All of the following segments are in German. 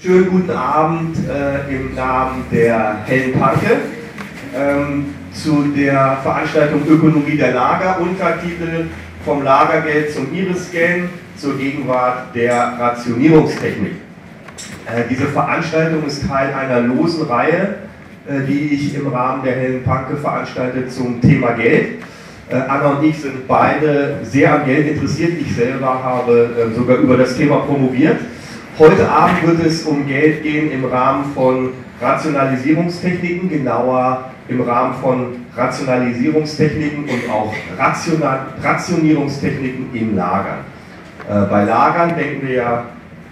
Schönen guten Abend im Namen der Hellen Panke zu der Veranstaltung Ökonomie der Lager, Untertitel Vom Lagergeld zum Iris-Geld zur Gegenwart der Rationierungstechnik. Diese Veranstaltung ist Teil einer losen Reihe, die ich im Rahmen der Hellen Panke veranstalte zum Thema Geld. Anna und ich sind beide sehr am Geld interessiert. Ich selber habe sogar über das Thema promoviert. Heute Abend wird es um Geld gehen im Rahmen von Rationalisierungstechniken, genauer im Rahmen von Rationalisierungstechniken und auch Rationierungstechniken in Lagern. Bei Lagern denken wir ja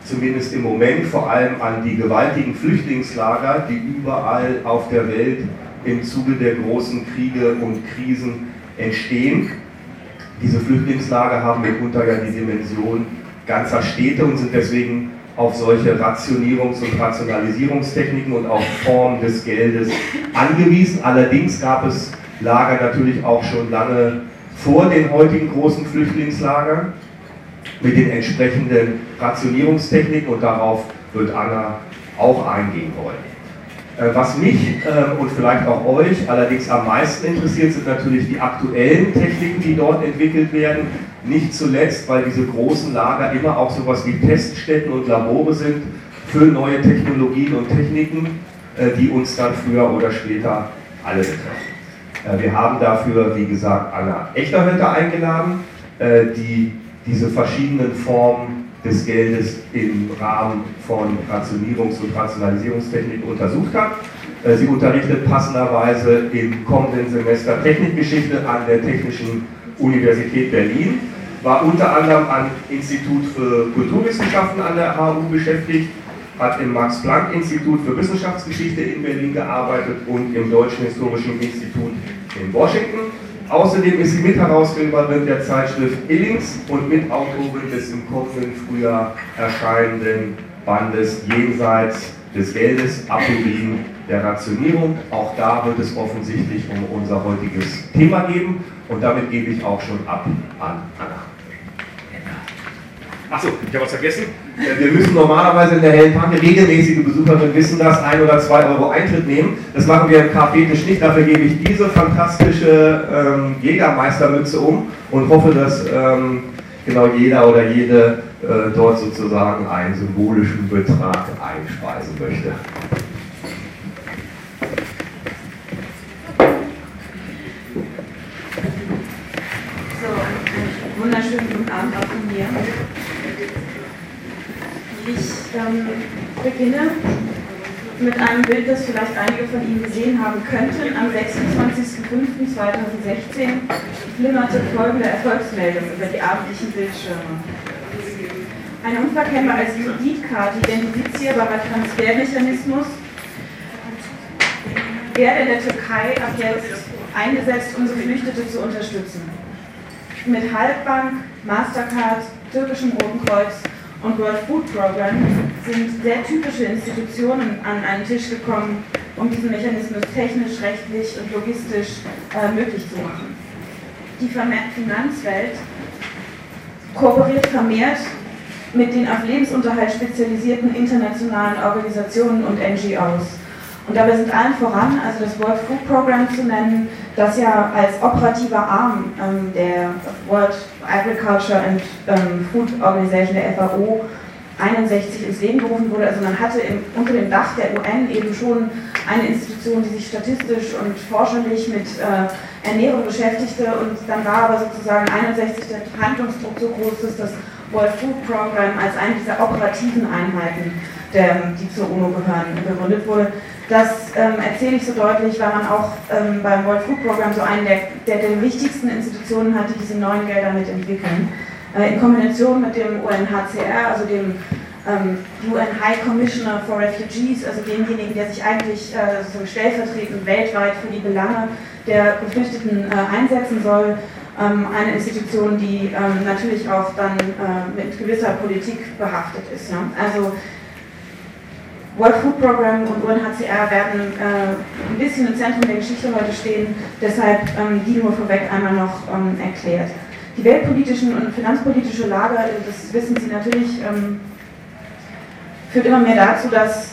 zumindest im Moment vor allem an die gewaltigen Flüchtlingslager, die überall auf der Welt im Zuge der großen Kriege und Krisen entstehen. Diese Flüchtlingslager haben mitunter ja die Dimension ganzer Städte und sind deswegen auf solche Rationierungs- und Rationalisierungstechniken und auch Formen des Geldes angewiesen. Allerdings gab es Lager natürlich auch schon lange vor den heutigen großen Flüchtlingslagern mit den entsprechenden Rationierungstechniken, und darauf wird Anna auch eingehen wollen. Was mich und vielleicht auch euch allerdings am meisten interessiert, sind natürlich die aktuellen Techniken, die dort entwickelt werden. Nicht zuletzt, weil diese großen Lager immer auch sowas wie Teststätten und Labore sind für neue Technologien und Techniken, die uns dann früher oder später alle betreffen. Wir haben dafür, wie gesagt, Anna Echterhütte eingeladen, die diese verschiedenen Formen des Geldes im Rahmen von Rationierungs- und Rationalisierungstechniken untersucht hat. Sie unterrichtet passenderweise im kommenden Semester Technikgeschichte an der Technischen Universität Berlin, war unter anderem am Institut für Kulturwissenschaften an der HU beschäftigt, hat im Max-Planck-Institut für Wissenschaftsgeschichte in Berlin gearbeitet und im Deutschen Historischen Institut in Washington. Außerdem ist sie Mitherausgeberin der Zeitschrift Illings und Mitautorin des im kommenden Frühjahr erscheinenden Bandes Jenseits des Geldes, Apologien der Rationierung. Auch da wird es offensichtlich um unser heutiges Thema geben. Und damit gebe ich auch schon ab an Anna. Achso, ich habe was vergessen. Wir müssen normalerweise in der Hellen Panke, regelmäßige Besucherinnen wissen das, 1 oder 2 Euro Eintritt nehmen. Das machen wir im Kaffeetisch nicht. Dafür gebe ich diese fantastische Jägermeistermütze und hoffe, dass genau jeder oder jede dort sozusagen einen symbolischen Betrag einspeisen möchte. Wunderschönen guten Abend auch von mir. Ich beginne mit einem Bild, das vielleicht einige von Ihnen gesehen haben könnten. Am 26.05.2016 flimmerte folgende Erfolgsmeldung über die abendlichen Bildschirme. Eine unverkennbar als Kreditkarte identifizierbarer Transfermechanismus werde in der Türkei ab jetzt eingesetzt, um Geflüchtete zu unterstützen. Mit Halkbank, Mastercard, türkischem Roten Kreuz und World Food Programme sind sehr typische Institutionen an einen Tisch gekommen, um diesen Mechanismus technisch, rechtlich und logistisch möglich zu machen. Die Finanzwelt kooperiert vermehrt mit den auf Lebensunterhalt spezialisierten internationalen Organisationen und NGOs. Und dabei sind allen voran, also das World Food Programme zu nennen, das ja als operativer Arm der World Agriculture and Food Organization, der FAO, 61 ins Leben gerufen wurde. Also man hatte unter dem Dach der UN eben schon eine Institution, die sich statistisch und forscherlich mit Ernährung beschäftigte, und dann war aber sozusagen 61 der Handlungsdruck so groß, dass das World Food Programme als eine dieser operativen Einheiten, die zur UNO gehören, gegründet wurde. Das erzähle ich so deutlich, weil man auch beim World Food Programme so einen der wichtigsten Institutionen hat, die diese neuen Gelder mitentwickeln. In Kombination mit dem UNHCR, also dem UN High Commissioner for Refugees, also demjenigen, der sich eigentlich so stellvertretend weltweit für die Belange der Geflüchteten einsetzen soll. Eine Institution, die natürlich auch dann mit gewisser Politik behaftet ist. Ne? Also World Food Programme und UNHCR werden ein bisschen im Zentrum der Geschichte heute stehen, deshalb die nur vorweg einmal noch erklärt. Die weltpolitischen und finanzpolitische Lage, das wissen Sie natürlich, führt immer mehr dazu, dass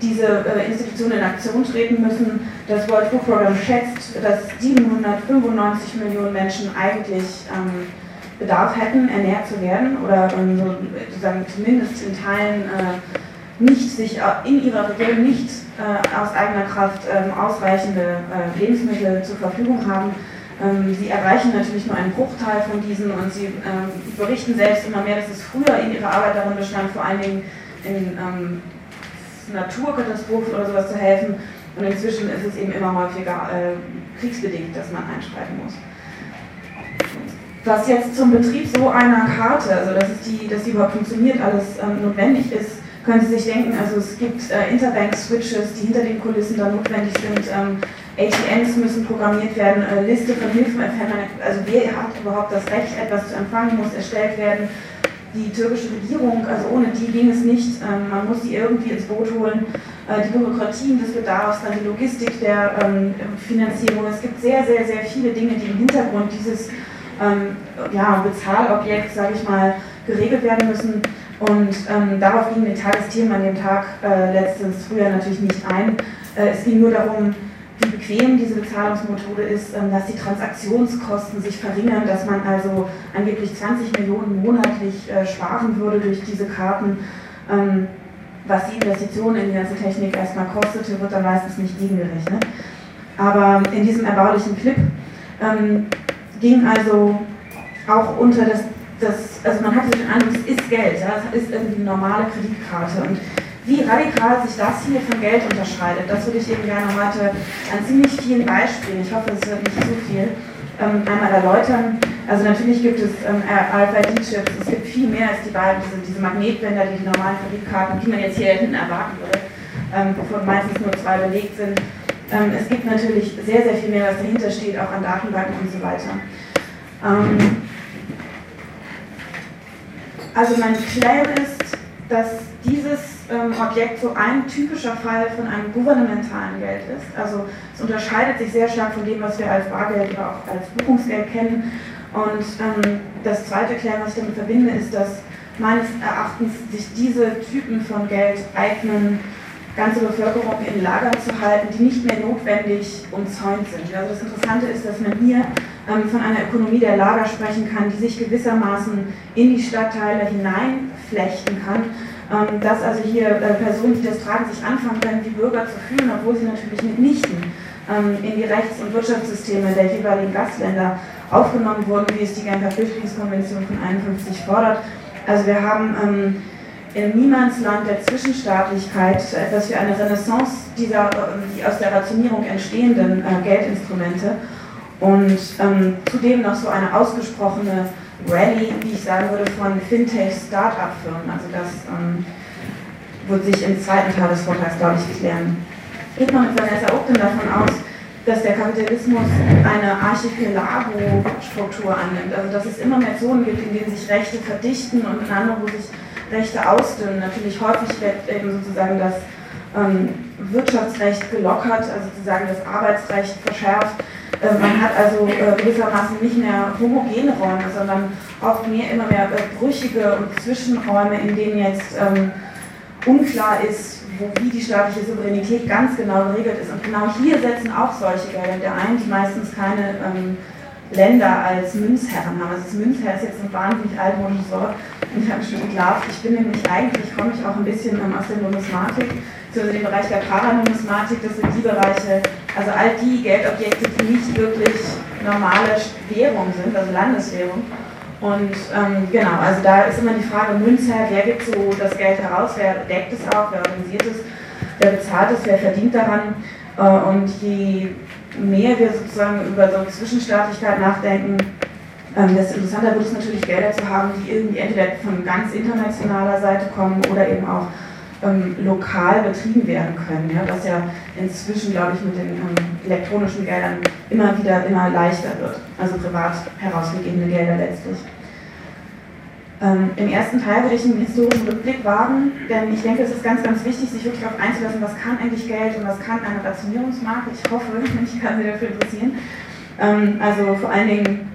diese Institutionen in Aktion treten müssen. Das World Food Programme schätzt, dass 795 Millionen Menschen eigentlich Bedarf hätten, ernährt zu werden oder sozusagen zumindest in Teilen nicht sich in ihrer Region nicht aus eigener Kraft ausreichende Lebensmittel zur Verfügung haben. Sie erreichen natürlich nur einen Bruchteil von diesen und sie berichten selbst immer mehr, dass es früher in ihrer Arbeit darin bestand, vor allen Dingen in Naturkatastrophen oder sowas zu helfen, und inzwischen ist es eben immer häufiger kriegsbedingt, dass man einschreiten muss. Was jetzt zum Betrieb so einer Karte, also dass die überhaupt funktioniert, alles notwendig ist, können Sie sich denken, also es gibt Interbank-Switches, die hinter den Kulissen da notwendig sind, ATMs müssen programmiert werden, Liste von Hilfenempfängern, also wer hat überhaupt das Recht, etwas zu empfangen, muss erstellt werden. Die türkische Regierung, also ohne die ging es nicht, man muss die irgendwie ins Boot holen, die Bürokratien des Bedarfs, dann die Logistik der Finanzierung, es gibt sehr, sehr, sehr viele Dinge, die im Hintergrund dieses Bezahlobjekt, sage ich mal, geregelt werden müssen, und darauf ging den Tagesthemen an dem Tag letztes Frühjahr natürlich nicht ein. Es ging nur darum, wie bequem diese Bezahlungsmethode ist, dass die Transaktionskosten sich verringern, dass man also angeblich 20 Millionen monatlich sparen würde durch diese Karten. Was die Investition in die ganze Technik erstmal kostete, wird dann meistens nicht gegengerechnet. Aber in diesem erbaulichen Clip ging also auch unter also man hatte den Eindruck, es ist Geld, ja? Es ist irgendwie eine normale Kreditkarte. Und wie radikal sich das hier von Geld unterscheidet, das würde ich eben gerne heute an ziemlich vielen Beispielen, ich hoffe, es wird nicht zu viel, einmal erläutern. Also natürlich gibt es RFID-Chips, es gibt viel mehr als die beiden, diese Magnetbänder, die normalen Kreditkarten, die man jetzt hier hinten erwarten würde, wovon meistens nur zwei belegt sind. Es gibt natürlich sehr, sehr viel mehr, was dahinter steht, auch an Datenbanken und so weiter. Also mein Claim ist, dass dieses Objekt so ein typischer Fall von einem gouvernementalen Geld ist. Also es unterscheidet sich sehr stark von dem, was wir als Bargeld oder auch als Buchungsgeld kennen. Und das zweite Claim, was ich damit verbinde, ist, dass meines Erachtens sich diese Typen von Geld eignen, ganze Bevölkerung in Lagern zu halten, die nicht mehr notwendig umzäunt sind. Also das Interessante ist, dass man hier von einer Ökonomie der Lager sprechen kann, die sich gewissermaßen in die Stadtteile hineinflechten kann, dass also hier Personen, die das tragen, sich anfangen können, die Bürger zu fühlen, obwohl sie natürlich mitnichten in die Rechts- und Wirtschaftssysteme der jeweiligen Gastländer aufgenommen wurden, wie es die Genfer Flüchtlingskonvention von 1951 fordert. Also wir haben in Niemandsland der Zwischenstaatlichkeit etwas wie eine Renaissance dieser die aus der Rationierung entstehenden Geldinstrumente und zudem noch so eine ausgesprochene Rallye, wie ich sagen würde, von Fintech-Startup-Firmen. Also das wird sich im zweiten Teil des Vortrags, glaube ich, klären. Geht man mit Vanessa Ogden davon aus, dass der Kapitalismus eine Archipelago-Struktur annimmt, also dass es immer mehr Zonen gibt, in denen sich Rechte verdichten und in anderen, wo sich Rechte ausdünnen. Natürlich häufig wird eben sozusagen das Wirtschaftsrecht gelockert, also sozusagen das Arbeitsrecht verschärft. Man hat also gewissermaßen nicht mehr homogene Räume, sondern auch immer mehr brüchige und Zwischenräume, in denen jetzt unklar ist, wie die staatliche Souveränität ganz genau geregelt ist. Und genau hier setzen auch solche Gelder ein, die meistens keine Länder als Münzherren haben. Also das Münzherr ist jetzt ein wahnsinnig altmodisches Wort. Und ich habe schon geglaubt, ich bin nämlich eigentlich, komme ich auch ein bisschen aus der Numismatik, also dem Bereich der Paranumismatik, das sind die Bereiche, also all die Geldobjekte, die nicht wirklich normale Währung sind, also Landeswährung. Und genau, also da ist immer die Frage, Münzherr, wer gibt so das Geld heraus, wer deckt es auch, wer organisiert es, wer bezahlt es, wer verdient daran. Und je mehr wir sozusagen über so Zwischenstaatlichkeit nachdenken, desto interessanter wird es natürlich, Gelder zu haben, die irgendwie entweder von ganz internationaler Seite kommen oder eben auch lokal betrieben werden können, ja, was ja inzwischen, glaube ich, mit den elektronischen Geldern immer leichter wird, also privat herausgegebene Gelder letztlich. Im ersten Teil würde ich einen historischen Rückblick wagen, denn ich denke, es ist ganz, ganz wichtig, sich wirklich darauf einzulassen, was kann eigentlich Geld und was kann eine Rationierungsmarke. Ich hoffe, ich kann Sie dafür interessieren. Also vor allen Dingen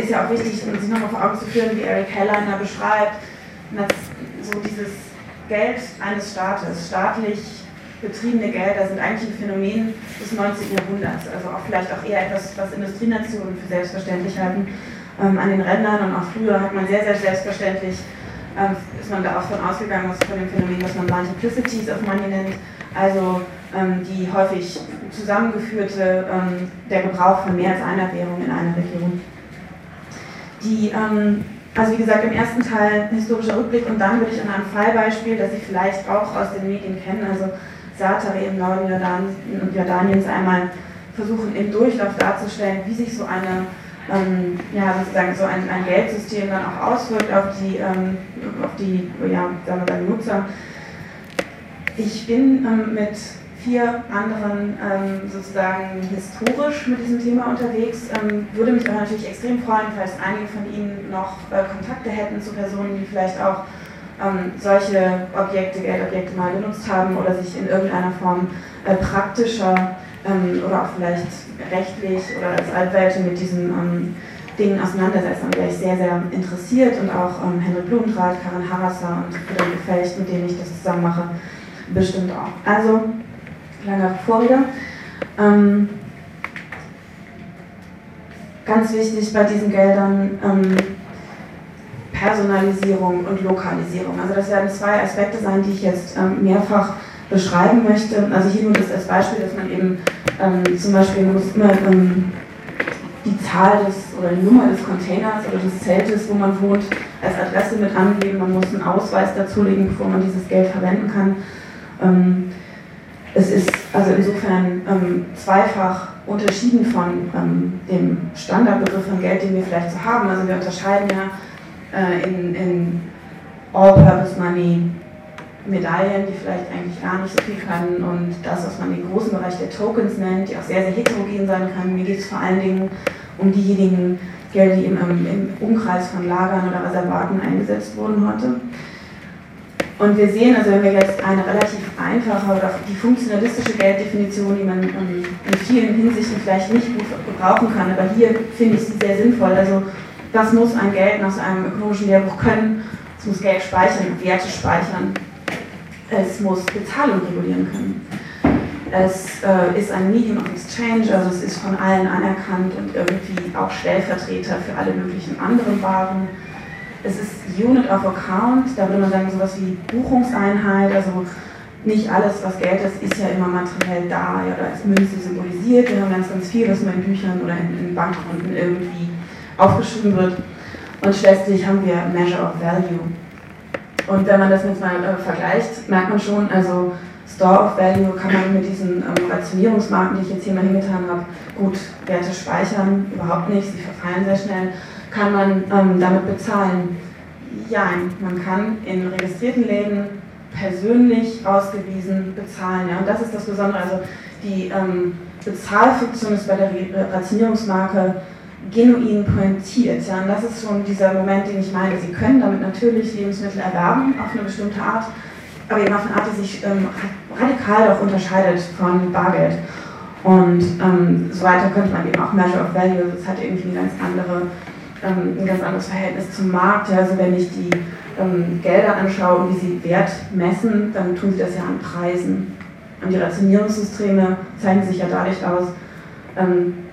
ist ja auch wichtig, um sich nochmal vor Augen zu führen, wie Eric Helleiner beschreibt, so dieses Geld eines Staates, staatlich betriebene Gelder sind eigentlich ein Phänomen des 19. Jahrhunderts, also auch vielleicht auch eher etwas, was Industrienationen für selbstverständlich halten. An den Rändern und auch früher hat man sehr, sehr selbstverständlich, ist man da auch von ausgegangen, von dem Phänomen, was man Multiplicities of Money nennt, also die häufig zusammengeführte, der Gebrauch von mehr als einer Währung in einer Region. Die, also wie gesagt, im ersten Teil historischer Rückblick und dann würde ich an einem Fallbeispiel, das Sie vielleicht auch aus den Medien kennen, also Zaatari im Norden Jordaniens einmal versuchen im Durchlauf darzustellen, wie sich so eine ein Geldsystem dann auch auswirkt auf die Nutzer. Ich bin mit vier anderen sozusagen historisch mit diesem Thema unterwegs, würde mich aber natürlich extrem freuen, falls einige von Ihnen noch Kontakte hätten zu Personen, die vielleicht auch solche Objekte, Geldobjekte mal genutzt haben oder sich in irgendeiner Form praktischer oder auch vielleicht rechtlich oder als Anwälte mit diesen Dingen auseinandersetzen. Da wäre ich sehr, sehr interessiert und auch Henrik Blumentrath, Karin Harasser und Friederike Fecht, mit denen ich das zusammen mache, bestimmt auch. Also, langer Vorrede. Ganz wichtig bei diesen Geldern, Personalisierung und Lokalisierung. Also das werden zwei Aspekte sein, die ich jetzt mehrfach beschreiben möchte. Also hier nur das als Beispiel, dass man eben zum Beispiel muss immer die Zahl des oder die Nummer des Containers oder des Zeltes, wo man wohnt, als Adresse mit angeben. Man muss einen Ausweis dazulegen, bevor man dieses Geld verwenden kann. Es ist also insofern zweifach unterschieden von dem Standardbegriff von Geld, den wir vielleicht so haben. Also wir unterscheiden ja in All-Purpose Money, Medaillen, die vielleicht eigentlich gar nicht so viel können, und das, was man den großen Bereich der Tokens nennt, die auch sehr, sehr heterogen sein kann. Mir geht es vor allen Dingen um diejenigen Gelder, die im Umkreis von Lagern oder Reservaten eingesetzt wurden heute. Und wir sehen, also wenn wir jetzt eine relativ einfache oder die funktionalistische Gelddefinition, die man in vielen Hinsichten vielleicht nicht gut gebrauchen kann, aber hier finde ich sie sehr sinnvoll. Also das muss ein Geld aus einem ökonomischen Lehrbuch können, es muss Geld speichern, Werte speichern, es muss Bezahlung regulieren können. Es ist ein Medium of Exchange, also es ist von allen anerkannt und irgendwie auch Stellvertreter für alle möglichen anderen Waren. Es ist Unit of Account, da würde man sagen sowas wie Buchungseinheit, also nicht alles, was Geld ist ja immer materiell da oder als Münze symbolisiert. Wir haben ganz, ganz viel, was nur in Büchern oder in Bankkonten irgendwie aufgeschrieben wird. Und schließlich haben wir Measure of Value. Und wenn man das jetzt mal vergleicht, merkt man schon, also Store of Value kann man mit diesen Rationierungsmarken, die ich jetzt hier mal hingetan habe, gut, Werte speichern, überhaupt nicht, sie verfallen sehr schnell. Kann man damit bezahlen? Ja, man kann in registrierten Läden persönlich ausgewiesen bezahlen. Ja? Und das ist das Besondere, also die Bezahlfunktion ist bei der Rationierungsmarke genuin pointiert. Ja, und das ist schon dieser Moment, den ich meine. Sie können damit natürlich Lebensmittel erwerben, auf eine bestimmte Art, aber eben auf eine Art, die sich radikal auch unterscheidet von Bargeld. Und so weiter könnte man eben auch Measure of Value, also das hat irgendwie ein ganz anderes Verhältnis zum Markt. Ja, also wenn ich die Gelder anschaue und wie sie Wert messen, dann tun sie das ja an Preisen. Und die Rationierungssysteme zeichnen sich ja dadurch aus,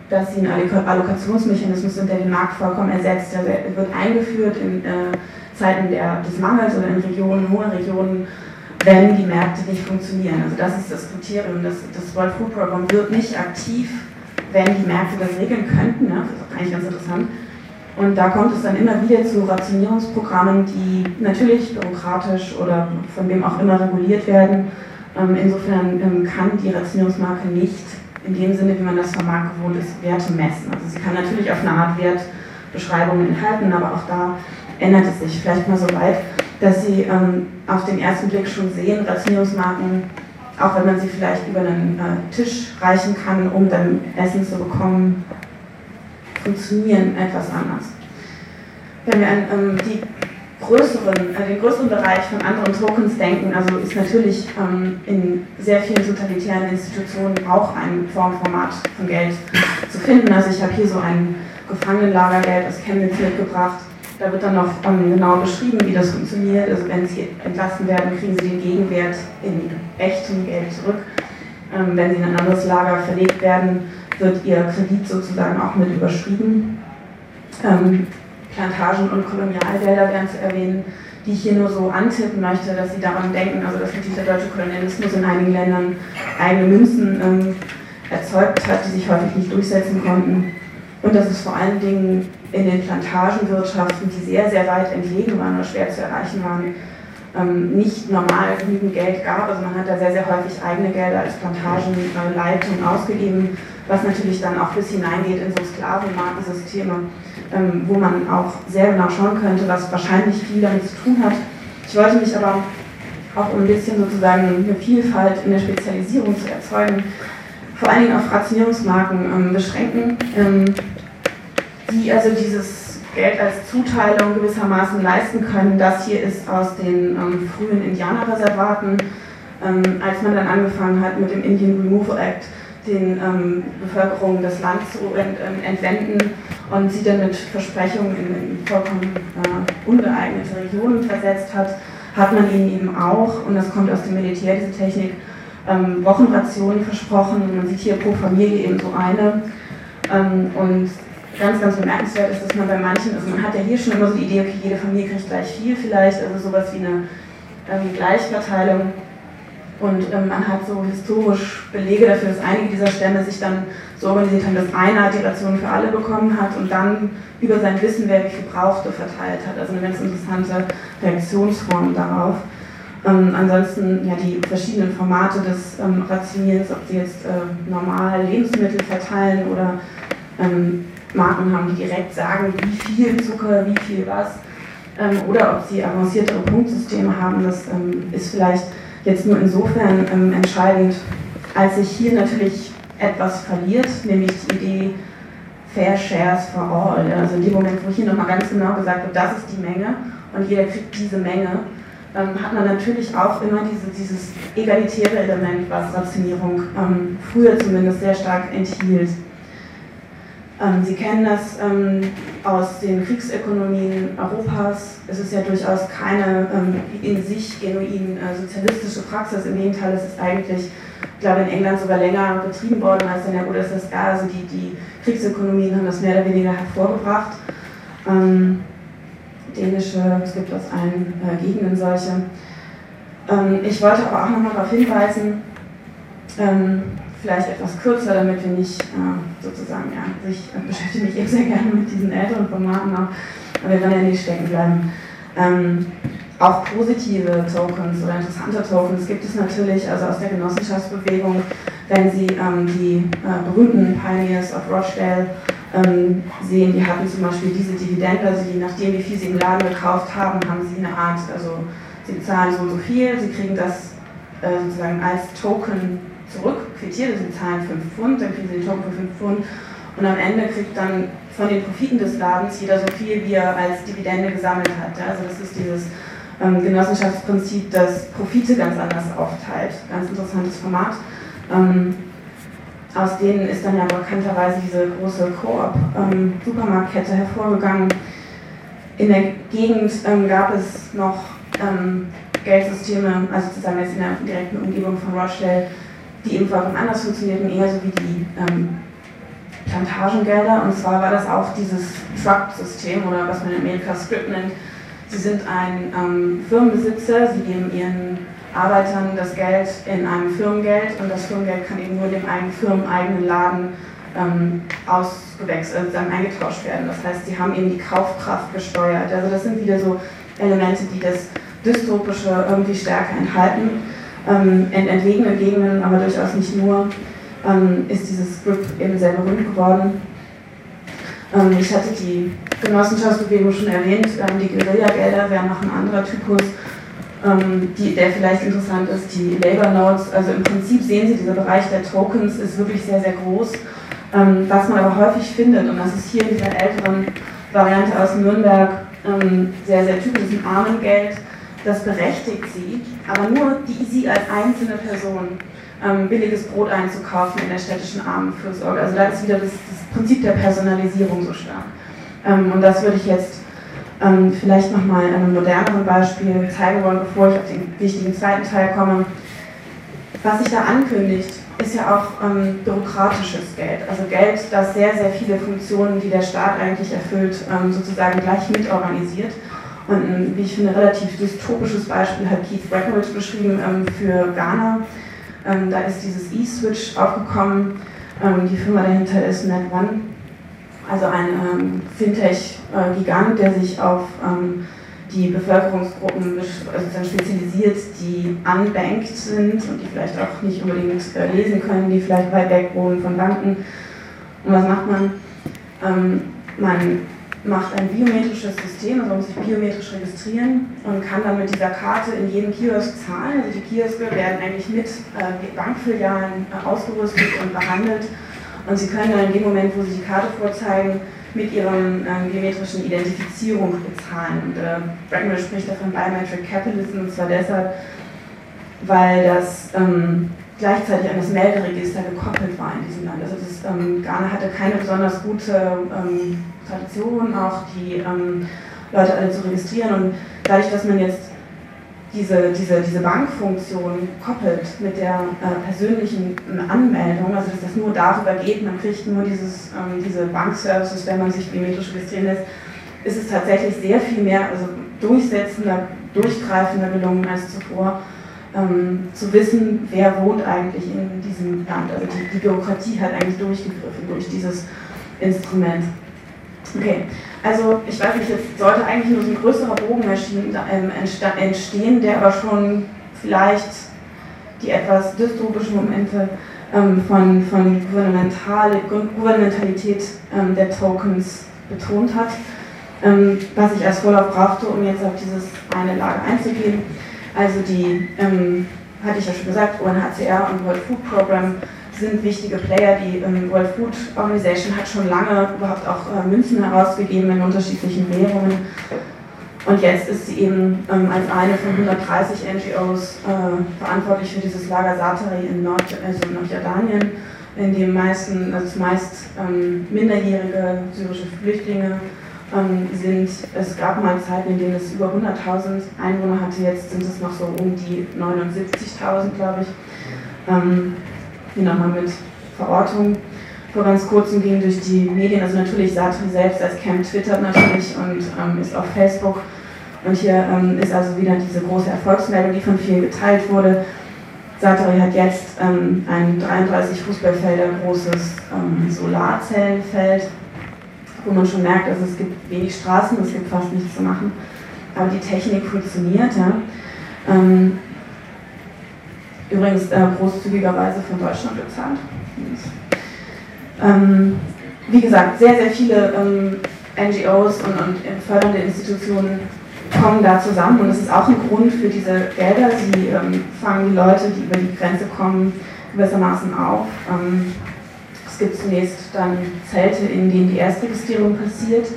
dass sie ein Allokationsmechanismus sind, der den Markt vollkommen ersetzt. Also er wird eingeführt in Zeiten des Mangels oder in Regionen, hohen Regionen, wenn die Märkte nicht funktionieren. Also das ist das Kriterium. Das World Food Programme wird nicht aktiv, wenn die Märkte das regeln könnten. Ja, das ist auch eigentlich ganz interessant. Und da kommt es dann immer wieder zu Rationierungsprogrammen, die natürlich bürokratisch oder von wem auch immer reguliert werden. Insofern kann die Rationierungsmarke nicht in dem Sinne, wie man das vom Markt gewohnt ist, Werte messen. Also sie kann natürlich auf eine Art Wertbeschreibungen enthalten, aber auch da ändert es sich vielleicht mal so weit, dass Sie auf den ersten Blick schon sehen, Rationierungsmarken, auch wenn man sie vielleicht über einen Tisch reichen kann, um dann Essen zu bekommen, funktionieren etwas anders. Wenn wir an den größeren Bereich von anderen Tokens denken, also ist natürlich in sehr vielen totalitären Institutionen auch ein Format von Geld zu finden. Also ich habe hier so ein Gefangenenlagergeld aus Chemnitz mitgebracht. Da wird dann noch genau beschrieben, wie das funktioniert. Also wenn Sie entlassen werden, kriegen Sie den Gegenwert in echtem Geld zurück. Wenn Sie in ein anderes Lager verlegt werden, wird Ihr Kredit sozusagen auch mit überschrieben. Plantagen und Kolonialwälder wären zu erwähnen, die ich hier nur so antippen möchte, dass Sie daran denken, also dass dieser deutsche Kolonialismus in einigen Ländern eigene Münzen erzeugt hat, die sich häufig nicht durchsetzen konnten. Und dass es vor allen Dingen in den Plantagenwirtschaften, die sehr, sehr weit entlegen waren oder schwer zu erreichen waren, nicht normal genügend Geld gab. Also man hat da sehr, sehr häufig eigene Gelder als Plantagenleitung ausgegeben, was natürlich dann auch bis hineingeht in so Sklavenmarkensysteme, wo man auch sehr genau schauen könnte, was wahrscheinlich viel damit zu tun hat. Ich wollte mich aber auch um ein bisschen sozusagen eine Vielfalt in der Spezialisierung zu erzeugen, vor allen Dingen auf Rationierungsmarken beschränken, die also dieses Geld als Zuteilung gewissermaßen leisten können. Das hier ist aus den frühen Indianerreservaten, als man dann angefangen hat mit dem Indian Removal Act, den Bevölkerung des Landes zu entwenden und sie dann mit Versprechungen in vollkommen ungeeignete Regionen versetzt hat, hat man ihnen eben auch, und das kommt aus dem Militär, diese Technik, Wochenrationen versprochen. Man sieht hier pro Familie eben so eine. Und ganz, ganz bemerkenswert ist, dass man bei manchen, also man hat ja hier schon immer so die Idee, okay, jede Familie kriegt gleich viel vielleicht, also sowas wie eine Gleichverteilung. Und man hat so historisch Belege dafür, dass einige dieser Stämme sich dann so organisiert haben, dass einer die Ration für alle bekommen hat und dann über sein Wissen, wer wie viel brauchte, verteilt hat. Also eine ganz interessante Reaktionsform darauf. Ansonsten ja die verschiedenen Formate des Rationierens, ob sie jetzt normal Lebensmittel verteilen oder Marken haben, die direkt sagen, wie viel Zucker, wie viel was, oder ob sie avanciertere Punktsysteme haben. Das ist vielleicht jetzt nur insofern entscheidend, als sich hier natürlich etwas verliert, nämlich die Idee Fair Shares for All. Ja? Also in dem Moment, wo hier nochmal ganz genau gesagt wird, das ist die Menge und jeder kriegt diese Menge, hat man natürlich auch immer dieses egalitäre Element, was Rationierung früher zumindest sehr stark enthielt. Sie kennen das aus den Kriegsökonomien Europas. Es ist ja durchaus keine in sich genuin sozialistische Praxis. Im Gegenteil, es ist eigentlich, ich glaube, in England sogar länger betrieben worden als in der UdSSR. Also die Kriegsökonomien haben das mehr oder weniger hervorgebracht. Dänische, es gibt aus allen Gegenden solche. Ich wollte aber auch nochmal darauf hinweisen, vielleicht etwas kürzer, damit wir nicht sozusagen, ja, ich beschäftige mich eben sehr gerne mit diesen älteren Formaten auch, aber wir werden ja nicht stecken bleiben. Auch positive Tokens oder interessante Tokens gibt es natürlich, also aus der Genossenschaftsbewegung, wenn Sie die berühmten Pioneers of Rochdale sehen, die hatten zum Beispiel diese Dividende, also je nachdem wie viel sie im Laden gekauft haben, haben sie eine Art, also sie zahlen so und so viel, sie kriegen das sozusagen als Token zurück, quittiert, also sie zahlen 5 Pfund, dann kriegen sie den Token für 5 Pfund und am Ende kriegt dann von den Profiten des Ladens jeder so viel, wie er als Dividende gesammelt hat. Also das ist dieses Genossenschaftsprinzip, das Profite ganz anders aufteilt, ganz interessantes Format. Aus denen ist dann ja bekannterweise diese große Coop-Supermarktkette hervorgegangen. In der Gegend gab es noch Geldsysteme, also sozusagen jetzt in der direkten Umgebung von Rochdale, die eben vollkommen anders funktionierten, eher so wie die Plantagengelder. Und zwar war das auch dieses Truck-System oder was man in Amerika Script nennt. Sie sind ein Firmenbesitzer, sie geben ihren Arbeitern das Geld in einem Firmengeld und das Firmengeld kann eben nur in dem firmeneigenen Laden ausgewechselt, also dann eingetauscht werden. Das heißt, sie haben eben die Kaufkraft gesteuert. Also das sind wieder so Elemente, die das Dystopische irgendwie stärker enthalten. In entlegenen Gegenden, aber durchaus nicht nur, ist dieses Grip eben sehr berühmt geworden. Ich hatte die Genossenschaftsbewegung schon erwähnt, die Guerillagelder wären noch ein anderer Typus, der vielleicht interessant ist, die Labor Notes. Also im Prinzip sehen Sie, dieser Bereich der Tokens ist wirklich sehr, sehr groß. Was man aber häufig findet, und das ist hier in dieser älteren Variante aus Nürnberg sehr, sehr typisch, ist ein Armengeld, das berechtigt Sie, aber nur Sie als einzelne Person, billiges Brot einzukaufen in der städtischen Armenfürsorge. Also da ist wieder das Prinzip der Personalisierung so stark. Und das würde ich jetzt vielleicht nochmal an einem moderneren Beispiel zeigen wollen, bevor ich auf den wichtigen zweiten Teil komme. Was sich da ankündigt, ist ja auch bürokratisches Geld, also Geld, das sehr, sehr viele Funktionen, die der Staat eigentlich erfüllt, sozusagen gleich mitorganisiert. Und ein, wie ich finde, relativ dystopisches Beispiel hat Keith Brackowitz beschrieben für Ghana. Da ist dieses E-Switch aufgekommen, die Firma dahinter ist NetOne, also ein Fintech-Gigant, der sich auf die Bevölkerungsgruppen spezialisiert, die unbanked sind und die vielleicht auch nicht unbedingt lesen können, die vielleicht weit weg wohnen von Banken. Und was macht man? Man macht ein biometrisches System, also man muss sich biometrisch registrieren und kann dann mit dieser Karte in jedem Kiosk zahlen. Also die Kioske werden eigentlich mit Bankfilialen ausgerüstet und behandelt und sie können dann in dem Moment, wo sie die Karte vorzeigen, mit ihrer biometrischen Identifizierung bezahlen. Und Brackman spricht davon Biometric Capitalism, und zwar deshalb, weil das gleichzeitig an das Melderegister gekoppelt war in diesem Land. Also das, Ghana hatte keine besonders gute Tradition, auch die Leute alle zu registrieren. Und dadurch, dass man jetzt diese Bankfunktion koppelt mit der persönlichen Anmeldung, also dass das nur darüber geht, man kriegt nur diese Bankservices, wenn man sich biometrisch registrieren lässt, ist es tatsächlich sehr viel mehr, also durchsetzender, durchgreifender gelungen als zuvor, zu wissen, wer wohnt eigentlich in diesem Land. Also die Bürokratie hat eigentlich durchgegriffen durch dieses Instrument. Okay, also ich weiß nicht, jetzt sollte eigentlich nur so ein größerer Bogen entstehen, der aber schon vielleicht die etwas dystopischen Momente von Gouvernementalität der Tokens betont hat, was ich als Vorlauf brauchte, um jetzt auf dieses eine Lager einzugehen. Also die, hatte ich ja schon gesagt, UNHCR und World Food Programme sind wichtige Player. Die World Food Organization hat schon lange überhaupt auch Münzen herausgegeben in unterschiedlichen Währungen. Und jetzt ist sie eben als eine von 130 NGOs verantwortlich für dieses Lager Zaatari in Nordjordanien, in dem zumeist minderjährige syrische Flüchtlinge sind. Es gab mal Zeiten, in denen es über 100.000 Einwohner hatte, jetzt sind es noch so um die 79.000, glaube ich. Hier nochmal mit Verortung vor ganz kurzem ging durch die Medien, also natürlich Zaatari selbst als Camp twittert natürlich und ist auf Facebook, und hier ist also wieder diese große Erfolgsmeldung, die von vielen geteilt wurde. Zaatari hat jetzt ein 33 Fußballfelder großes Solarzellenfeld, wo man schon merkt, also es gibt wenig Straßen, es gibt fast nichts zu machen, aber die Technik funktioniert, ja. Übrigens großzügigerweise von Deutschland bezahlt. Wie gesagt, sehr, sehr viele NGOs und fördernde Institutionen kommen da zusammen, und das ist auch ein Grund für diese Gelder. Sie fangen die Leute, die über die Grenze kommen, gewissermaßen auf. Es gibt zunächst dann Zelte, in denen die Erstregistrierung passiert.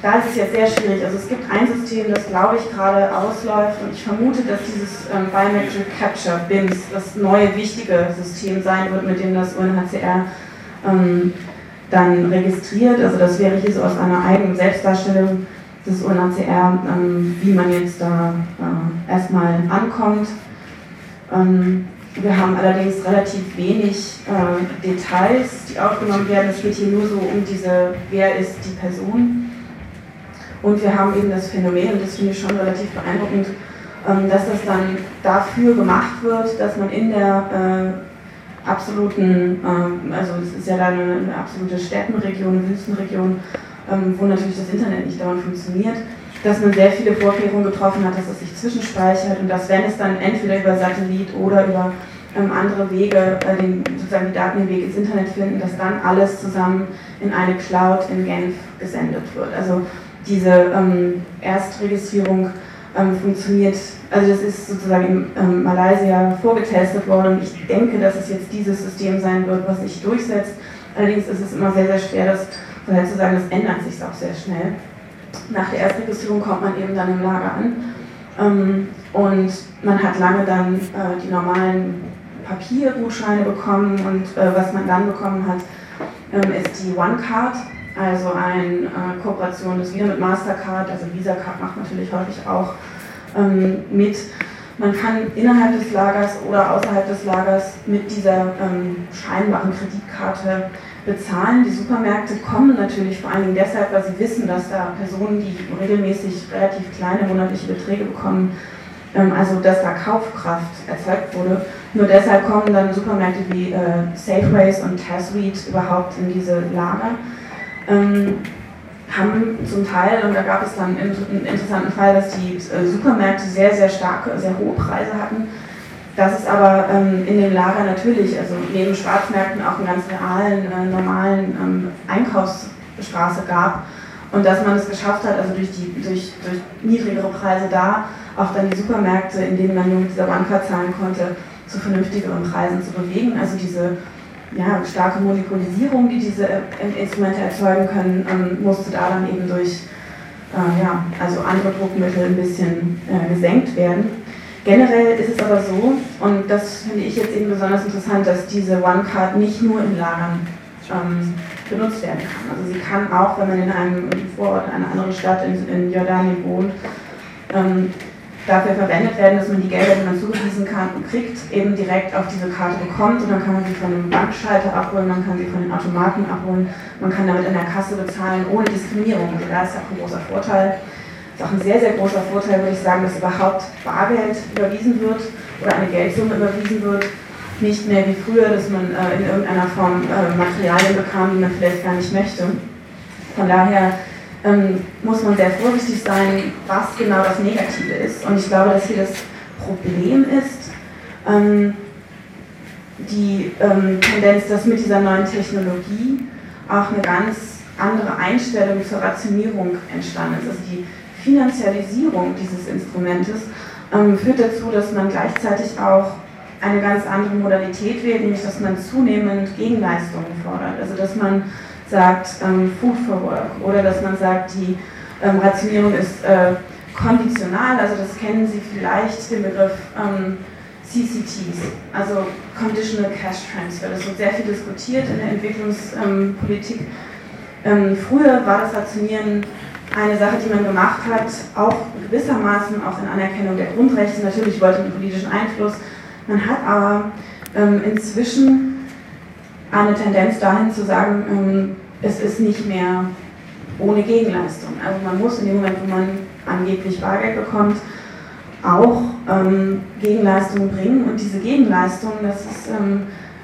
Da ist es jetzt sehr schwierig. Also es gibt ein System, das, glaube ich, gerade ausläuft, und ich vermute, dass dieses Biometric Capture, BIMS, das neue wichtige System sein wird, mit dem das UNHCR dann registriert. Also das wäre hier so aus einer eigenen Selbstdarstellung des UNHCR, wie man jetzt da erstmal ankommt. Wir haben allerdings relativ wenig Details, die aufgenommen werden. Es geht hier nur so um diese, wer ist die Person. Und wir haben eben das Phänomen, und das finde ich schon relativ beeindruckend, dass das dann dafür gemacht wird, dass man in der absoluten, also es ist ja dann eine absolute Städtenregion, eine Wüstenregion, wo natürlich das Internet nicht dauernd funktioniert, dass man sehr viele Vorkehrungen getroffen hat, dass es sich zwischenspeichert und dass, wenn es dann entweder über Satellit oder über andere Wege, sozusagen die Daten den Weg ins Internet finden, dass dann alles zusammen in eine Cloud in Genf gesendet wird. Also diese Erstregistrierung funktioniert, also das ist sozusagen in Malaysia vorgetestet worden. Ich denke, dass es jetzt dieses System sein wird, was sich durchsetzt. Allerdings ist es immer sehr, sehr schwer, das vorherzusagen, das ändert sich auch sehr schnell. Nach der Erstregistrierung kommt man eben dann im Lager an und man hat lange dann die normalen Papiergutscheine bekommen, und was man dann bekommen hat, ist die OneCard. Also eine Kooperation des Visa mit Mastercard, also Visa-Card macht natürlich häufig auch mit. Man kann innerhalb des Lagers oder außerhalb des Lagers mit dieser scheinbaren Kreditkarte bezahlen. Die Supermärkte kommen natürlich vor allen Dingen deshalb, weil sie wissen, dass da Personen, die regelmäßig relativ kleine monatliche Beträge bekommen, also dass da Kaufkraft erzeugt wurde. Nur deshalb kommen dann Supermärkte wie Safeways und Tasweed überhaupt in diese Lager. Haben zum Teil, und da gab es dann einen interessanten Fall, dass die Supermärkte sehr, sehr starke, sehr hohe Preise hatten. Das ist aber in den Lagern natürlich, also neben Schwarzmärkten auch einen ganz realen, normalen Einkaufsstraße gab. Und dass man es geschafft hat, also durch niedrigere Preise da, auch dann die Supermärkte, in denen man nur mit dieser One-Card zahlen konnte, zu vernünftigeren Preisen zu bewegen. Also diese starke Monopolisierung, die diese Instrumente erzeugen können, musste da dann eben durch also andere Druckmittel ein bisschen gesenkt werden. Generell ist es aber so, und das finde ich jetzt eben besonders interessant, dass diese One-Card nicht nur in Lagern benutzt werden kann. Also sie kann auch, wenn man in einem Vorort, in einer anderen Stadt in Jordanien wohnt, dafür verwendet werden, dass man die Gelder, die man zugewiesen kriegt, eben direkt auf diese Karte bekommt, und dann kann man sie von einem Bankschalter abholen, man kann sie von den Automaten abholen, man kann damit in der Kasse bezahlen, ohne Diskriminierung. Also da ist auch ein großer Vorteil. Das ist auch ein sehr, sehr großer Vorteil, würde ich sagen, dass überhaupt Bargeld überwiesen wird oder eine Geldsumme überwiesen wird. Nicht mehr wie früher, dass man in irgendeiner Form Materialien bekam, die man vielleicht gar nicht möchte. Von daher muss man sehr vorsichtig sein, was genau das Negative ist. Und ich glaube, dass hier das Problem ist, die Tendenz, dass mit dieser neuen Technologie auch eine ganz andere Einstellung zur Rationierung entstanden ist. Also die Finanzialisierung dieses Instrumentes führt dazu, dass man gleichzeitig auch eine ganz andere Modalität wählt, nämlich dass man zunehmend Gegenleistungen fordert. Also dass man sagt Food for Work, oder dass man sagt, die Rationierung ist konditional, also das kennen Sie vielleicht, den Begriff CCTs, also Conditional Cash Transfer. Das wird sehr viel diskutiert in der Entwicklungspolitik. Früher war das Rationieren eine Sache, die man gemacht hat, auch gewissermaßen auch in Anerkennung der Grundrechte, natürlich wollte man politischen Einfluss. Man hat aber inzwischen eine Tendenz dahin zu sagen, es ist nicht mehr ohne Gegenleistung. Also man muss in dem Moment, wo man angeblich Bargeld bekommt, auch Gegenleistungen bringen. Und diese Gegenleistungen, das ist,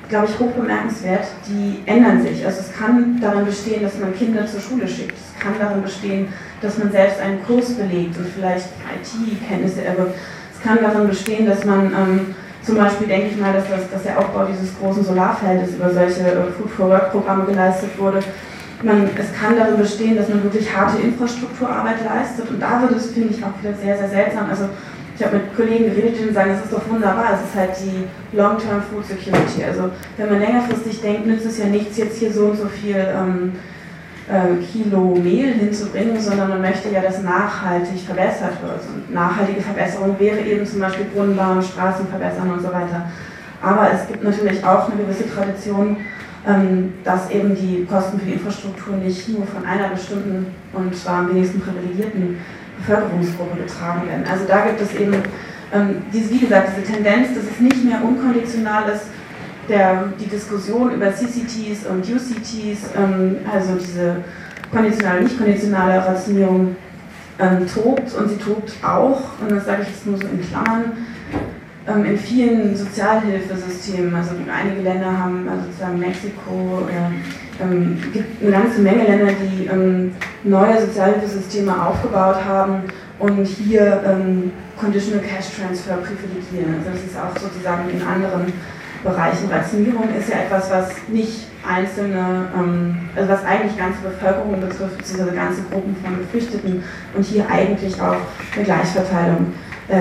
glaube ich, hoch bemerkenswert, die ändern sich. Also es kann darin bestehen, dass man Kinder zur Schule schickt. Es kann darin bestehen, dass man selbst einen Kurs belegt und vielleicht IT-Kenntnisse erwirbt. Es kann darin bestehen, dass man... zum Beispiel denke ich mal, dass der Aufbau dieses großen Solarfeldes über solche Food-for-Work-Programme geleistet wurde. Es kann darin bestehen, dass man wirklich harte Infrastrukturarbeit leistet, und da wird es, finde ich, auch wieder sehr, sehr seltsam. Also ich habe mit Kollegen geredet, die sagen, das ist doch wunderbar, es ist halt die Long-Term Food Security. Also wenn man längerfristig denkt, nützt es ja nichts, jetzt hier so und so viel Kilo Mehl hinzubringen, sondern man möchte ja, dass nachhaltig verbessert wird. Und nachhaltige Verbesserung wäre eben zum Beispiel Brunnen bauen, Straßen verbessern und so weiter. Aber es gibt natürlich auch eine gewisse Tradition, dass eben die Kosten für die Infrastruktur nicht nur von einer bestimmten und zwar am wenigsten privilegierten Bevölkerungsgruppe getragen werden. Also da gibt es eben, wie gesagt, diese Tendenz, dass es nicht mehr unkonditional ist. Die Diskussion über CCTs und UCTs, also diese konditionale, nicht konditionale Rationierung, tobt, und sie tobt auch, und das sage ich jetzt nur so in Klammern, in vielen Sozialhilfesystemen. Also einige Länder haben, also sozusagen Mexiko, gibt eine ganze Menge Länder, die neue Sozialhilfesysteme aufgebaut haben und hier Conditional Cash Transfer privilegieren. Also das ist auch sozusagen in anderen Bereichen. Rationierung ist ja etwas, was nicht einzelne, also was eigentlich ganze Bevölkerung betrifft, beziehungsweise ganze Gruppen von Geflüchteten, und hier eigentlich auch eine Gleichverteilung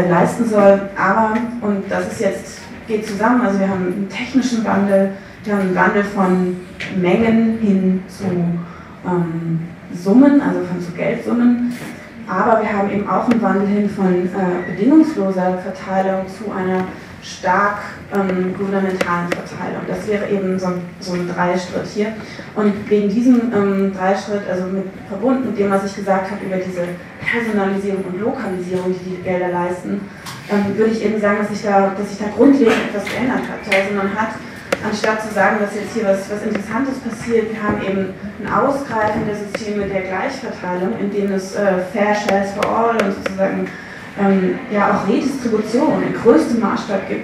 leisten soll. Aber, und das ist jetzt, geht zusammen, also wir haben einen technischen Wandel, wir haben einen Wandel von Mengen hin zu Summen, also von zu Geldsummen, aber wir haben eben auch einen Wandel hin von bedingungsloser Verteilung zu einer stark gouvernementalen Verteilung. Das wäre eben so ein Dreischritt hier. Und wegen diesem Dreischritt, also verbunden mit dem, was ich gesagt habe, über diese Personalisierung und Lokalisierung, die die Gelder leisten, würde ich eben sagen, dass sich da grundlegend etwas geändert hat. Also man hat, anstatt zu sagen, dass jetzt hier was Interessantes passiert, wir haben eben ein Ausgreifen der Systeme der Gleichverteilung, in denen es Fair Shares for All und sozusagen auch Redistribution in größtem Maßstab gibt,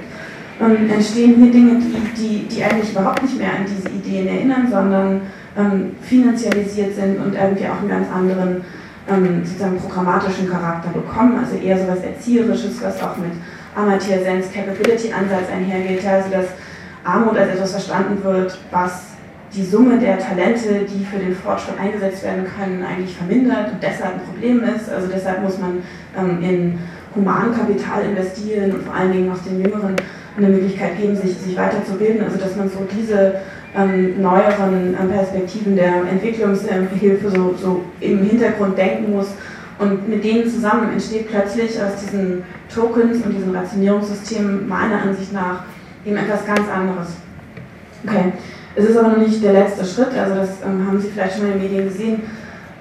entstehen hier Dinge, die eigentlich überhaupt nicht mehr an diese Ideen erinnern, sondern finanzialisiert sind und irgendwie auch einen ganz anderen sozusagen programmatischen Charakter bekommen, also eher so was Erzieherisches, was auch mit Amateur-Sense Capability-Ansatz einhergeht, also dass Armut als etwas verstanden wird, was die Summe der Talente, die für den Fortschritt eingesetzt werden können, eigentlich vermindert und deshalb ein Problem ist. Also deshalb muss man in Humankapital investieren und vor allen Dingen auch den Jüngeren eine Möglichkeit geben, sich weiterzubilden. Also dass man so diese neueren Perspektiven der Entwicklungshilfe so im Hintergrund denken muss. Und mit denen zusammen entsteht plötzlich aus diesen Tokens und diesen Rationierungssystemen meiner Ansicht nach eben etwas ganz anderes. Okay. Es ist aber noch nicht der letzte Schritt, also das haben Sie vielleicht schon in den Medien gesehen.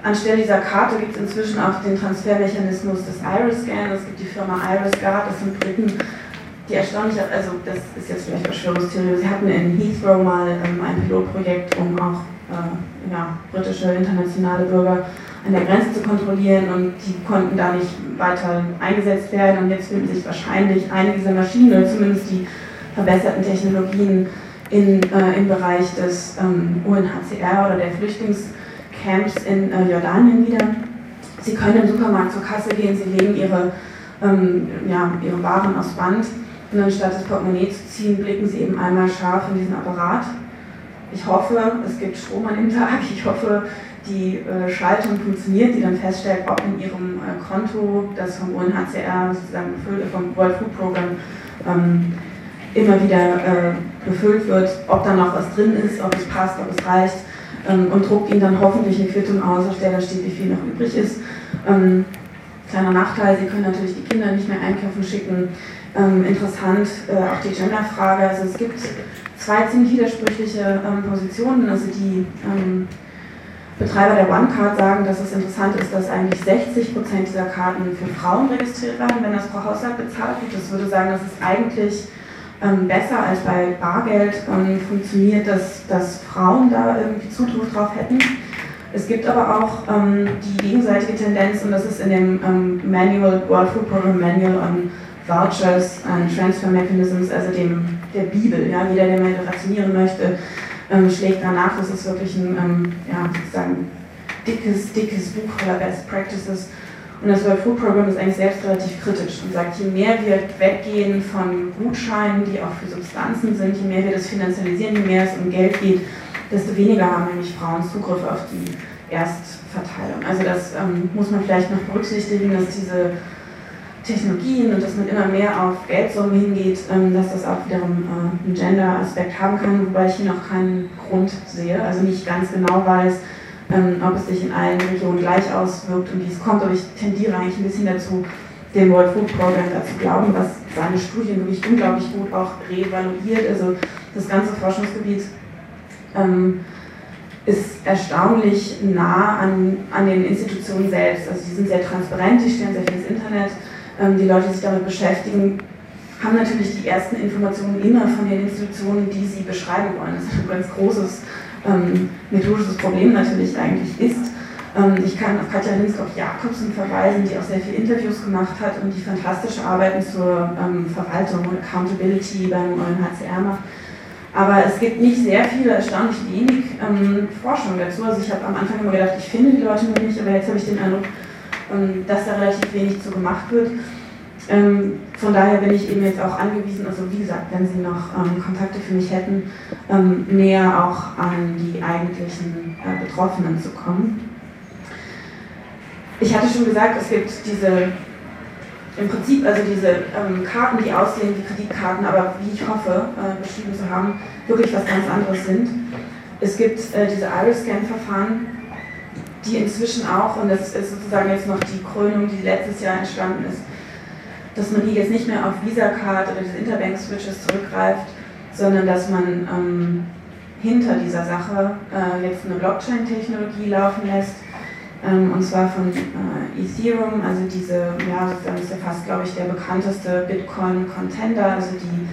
Anstelle dieser Karte gibt es inzwischen auch den Transfermechanismus des Iris-Geld. Es gibt die Firma Iris-Geld, das sind Briten, die erstaunlich, also das ist jetzt vielleicht Verschwörungstheorie, sie hatten in Heathrow mal ein Pilotprojekt, um auch britische, internationale Bürger an der Grenze zu kontrollieren, und die konnten da nicht weiter eingesetzt werden, und jetzt finden sich wahrscheinlich einige dieser Maschinen, oder zumindest die verbesserten Technologien, im Bereich des UNHCR oder der Flüchtlingscamps in Jordanien wieder. Sie können im Supermarkt zur Kasse gehen, sie legen ihre Waren aufs Band, und anstatt das Portemonnaie zu ziehen, blicken sie eben einmal scharf in diesen Apparat. Ich hoffe, es gibt Strom an dem Tag, ich hoffe, die Schaltung funktioniert, die dann feststellt, ob in ihrem Konto, das vom UNHCR, sozusagen vom World Food Programme, immer wieder befüllt wird, ob da noch was drin ist, ob es passt, ob es reicht, und druckt ihnen dann hoffentlich eine Quittung aus, auf der da steht, wie viel noch übrig ist. Kleiner Nachteil, sie können natürlich die Kinder nicht mehr einkaufen schicken. Interessant auch die Genderfrage, also es gibt zwei ziemlich widersprüchliche Positionen, also die Betreiber der OneCard sagen, dass es interessant ist, dass eigentlich 60% dieser Karten für Frauen registriert werden, wenn das pro Haushalt bezahlt wird. Das würde sagen, dass es eigentlich besser als bei Bargeld funktioniert, dass Frauen da irgendwie Zugriff drauf hätten. Es gibt aber auch die gegenseitige Tendenz, und das ist in dem World Food Programme Manual on Vouchers and Transfer Mechanisms, also der Bibel. Ja, jeder, der mal rationieren möchte, schlägt danach. Das ist wirklich ein sozusagen dickes Buch voller Best Practices. Und das World Food Programme ist eigentlich selbst relativ kritisch und sagt, je mehr wir weggehen von Gutscheinen, die auch für Substanzen sind, je mehr wir das finanzialisieren, je mehr es um Geld geht, desto weniger haben nämlich Frauen Zugriff auf die Erstverteilung. Also das muss man vielleicht noch berücksichtigen, dass diese Technologien und dass man immer mehr auf Geldsumme hingeht, dass das auch wiederum einen Gender-Aspekt haben kann, wobei ich hier noch keinen Grund sehe, also nicht ganz genau weiß, ob es sich in allen Regionen gleich auswirkt und wie es kommt, aber ich tendiere eigentlich ein bisschen dazu, dem World Food Programme dazu glauben, was seine Studien wirklich unglaublich gut auch reevaluiert. Also das ganze Forschungsgebiet ist erstaunlich nah an den Institutionen selbst. Also die sind sehr transparent, die stellen sehr viel ins Internet, die Leute, die sich damit beschäftigen, haben natürlich die ersten Informationen immer von den Institutionen, die sie beschreiben wollen. Das ist ein ganz großes methodisches Problem natürlich eigentlich ist. Ich kann auf Katja Lindskov Jacobsen verweisen, die auch sehr viele Interviews gemacht hat und die fantastische Arbeiten zur Verwaltung und Accountability beim UNHCR macht. Aber es gibt nicht sehr viele, erstaunlich wenig Forschung dazu. Also ich habe am Anfang immer gedacht, ich finde die Leute nur nicht, aber jetzt habe ich den Eindruck, dass da relativ wenig zu gemacht wird. Von daher bin ich eben jetzt auch angewiesen, also wie gesagt, wenn Sie noch Kontakte für mich hätten, näher auch an die eigentlichen Betroffenen zu kommen. Ich hatte schon gesagt, es gibt im Prinzip diese Karten, die aussehen wie Kreditkarten, aber wie ich hoffe, beschrieben zu haben, wirklich was ganz anderes sind. Es gibt diese Iris-Scan-Verfahren, die inzwischen auch, und das ist sozusagen jetzt noch die Krönung, die letztes Jahr entstanden ist, dass man hier jetzt nicht mehr auf Visa-Card oder diese Interbank-Switches zurückgreift, sondern dass man hinter dieser Sache jetzt eine Blockchain-Technologie laufen lässt, und zwar von Ethereum, also diese, ja, das ist ja fast, glaube ich, der bekannteste Bitcoin-Contender, also die,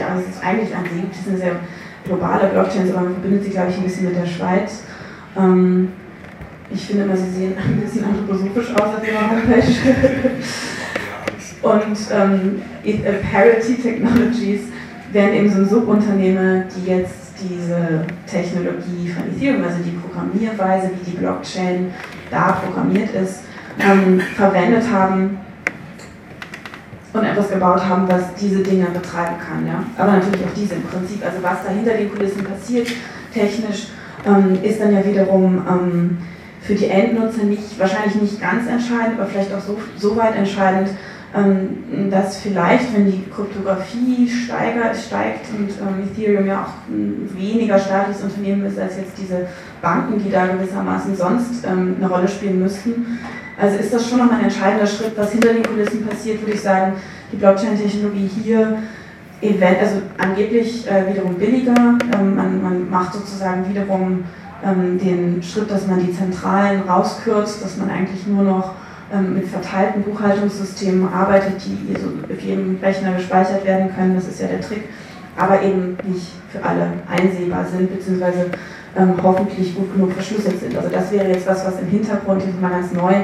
also es ist eigentlich an sie, das ist eine sehr globale Blockchain, aber man verbindet sie, glaube ich, ein bisschen mit der Schweiz. Ich finde immer, sie sehen ein bisschen anthroposophisch aus als ihre Homepage. Und Parity Technologies wären eben so ein Subunternehmen, die jetzt diese Technologie von Ethereum, also die Programmierweise, wie die Blockchain da programmiert ist, verwendet haben und etwas gebaut haben, was diese Dinge betreiben kann. Ja? Aber natürlich auch diese im Prinzip, also was da hinter den Kulissen passiert, technisch, ist dann ja wiederum für die Endnutzer nicht, wahrscheinlich nicht ganz entscheidend, aber vielleicht auch so weit entscheidend, dass vielleicht, wenn die Kryptographie steigt und Ethereum ja auch ein weniger staatliches Unternehmen ist als jetzt diese Banken, die da gewissermaßen sonst eine Rolle spielen müssten. Also ist das schon nochmal ein entscheidender Schritt, was hinter den Kulissen passiert, würde ich sagen, die Blockchain-Technologie hier, also angeblich wiederum billiger, man macht sozusagen wiederum den Schritt, dass man die Zentralen rauskürzt, dass man eigentlich nur noch mit verteilten Buchhaltungssystemen arbeitet, die so auf jedem Rechner gespeichert werden können, das ist ja der Trick, aber eben nicht für alle einsehbar sind, beziehungsweise hoffentlich gut genug verschlüsselt sind. Also das wäre jetzt was im Hintergrund jetzt mal ganz neu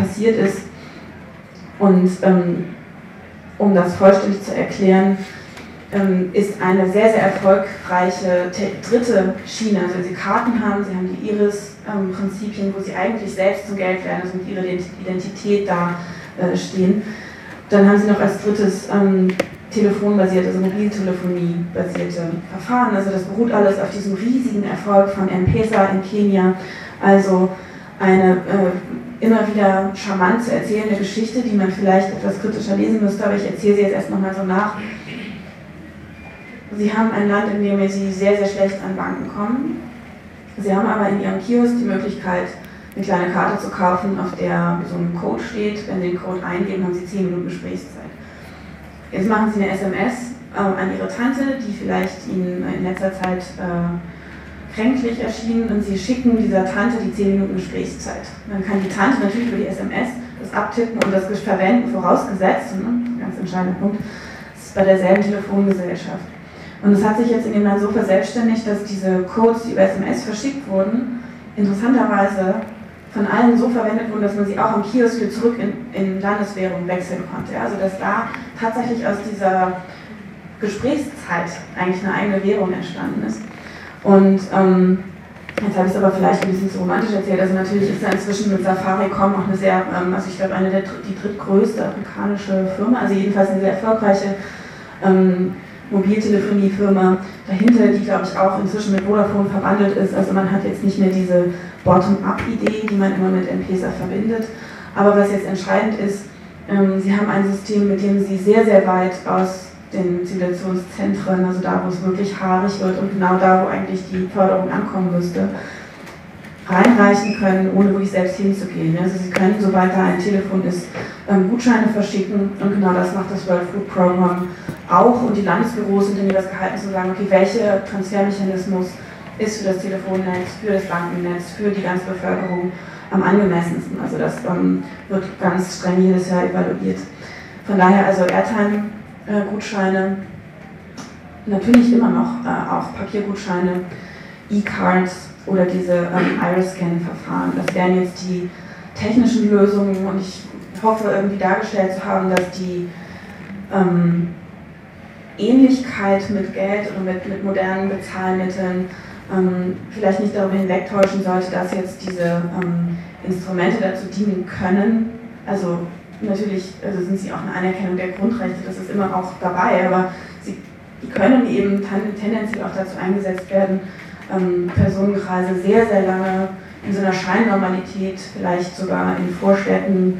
passiert ist. Und um das vollständig zu erklären, ist eine sehr, sehr erfolgreiche dritte Schiene. Also wenn Sie Karten haben, Sie haben die Iris-Prinzipien, wo Sie eigentlich selbst zum Geld werden, also mit Ihrer Identität da stehen. Dann haben Sie noch als drittes telefonbasierte, also Mobiltelefonie-basierte Verfahren. Also das beruht alles auf diesem riesigen Erfolg von M-Pesa in Kenia. Also eine immer wieder charmant zu erzählende Geschichte, die man vielleicht etwas kritischer lesen müsste, aber ich erzähle sie jetzt erst nochmal so nach. Sie haben ein Land, in dem Sie sehr, sehr schlecht an Banken kommen. Sie haben aber in Ihrem Kiosk die Möglichkeit, eine kleine Karte zu kaufen, auf der so ein Code steht. Wenn Sie den Code eingeben, haben Sie 10 Minuten Gesprächszeit. Jetzt machen Sie eine SMS an Ihre Tante, die vielleicht Ihnen in letzter Zeit kränklich erschienen, und Sie schicken dieser Tante die 10 Minuten Gesprächszeit. Dann kann die Tante natürlich über die SMS das abtippen und das verwenden, vorausgesetzt, ne? Ganz entscheidender Punkt, das ist bei derselben Telefongesellschaft. Und es hat sich jetzt in dem Land so verselbstständigt, dass diese Codes, die über SMS verschickt wurden, interessanterweise von allen so verwendet wurden, dass man sie auch am Kiosk wieder zurück in Landeswährung wechseln konnte. Ja? Also dass da tatsächlich aus dieser Gesprächszeit eigentlich eine eigene Währung entstanden ist. Und jetzt habe ich es aber vielleicht ein bisschen zu romantisch erzählt, also natürlich ist da inzwischen mit Safaricom auch eine sehr, also ich glaube die drittgrößte afrikanische Firma, also jedenfalls eine sehr erfolgreiche Mobiltelefoniefirma dahinter, die glaube ich auch inzwischen mit Vodafone verwandelt ist, also man hat jetzt nicht mehr diese Bottom-up-Idee, die man immer mit M-Pesa verbindet, aber was jetzt entscheidend ist, sie haben ein System, mit dem sie sehr, sehr weit aus den Zivilisationszentren, also da, wo es wirklich haarig wird und genau da, wo eigentlich die Förderung ankommen müsste, reinreichen können, ohne wirklich selbst hinzugehen. Also Sie können, sobald da ein Telefon ist, Gutscheine verschicken, und genau das macht das World Food Programme auch, und die Landesbüros sind in das gehalten zu sagen, okay, welcher Transfermechanismus ist für das Telefonnetz, für das Bankennetz, für die ganze Bevölkerung am angemessensten. Also das wird ganz streng jedes Jahr evaluiert. Von daher also Airtime, Gutscheine, natürlich immer noch auch Papiergutscheine, E-Cards oder diese Iris-Scan-Verfahren. Das wären jetzt die technischen Lösungen, und ich hoffe irgendwie dargestellt zu haben, dass die Ähnlichkeit mit Geld und mit modernen Bezahlmitteln vielleicht nicht darüber hinwegtäuschen sollte, dass jetzt diese Instrumente dazu dienen können, also natürlich also sind sie auch eine Anerkennung der Grundrechte, das ist immer auch dabei, aber die können eben tendenziell auch dazu eingesetzt werden, Personenkreise sehr, sehr lange in so einer Scheinnormalität, vielleicht sogar in Vorstädten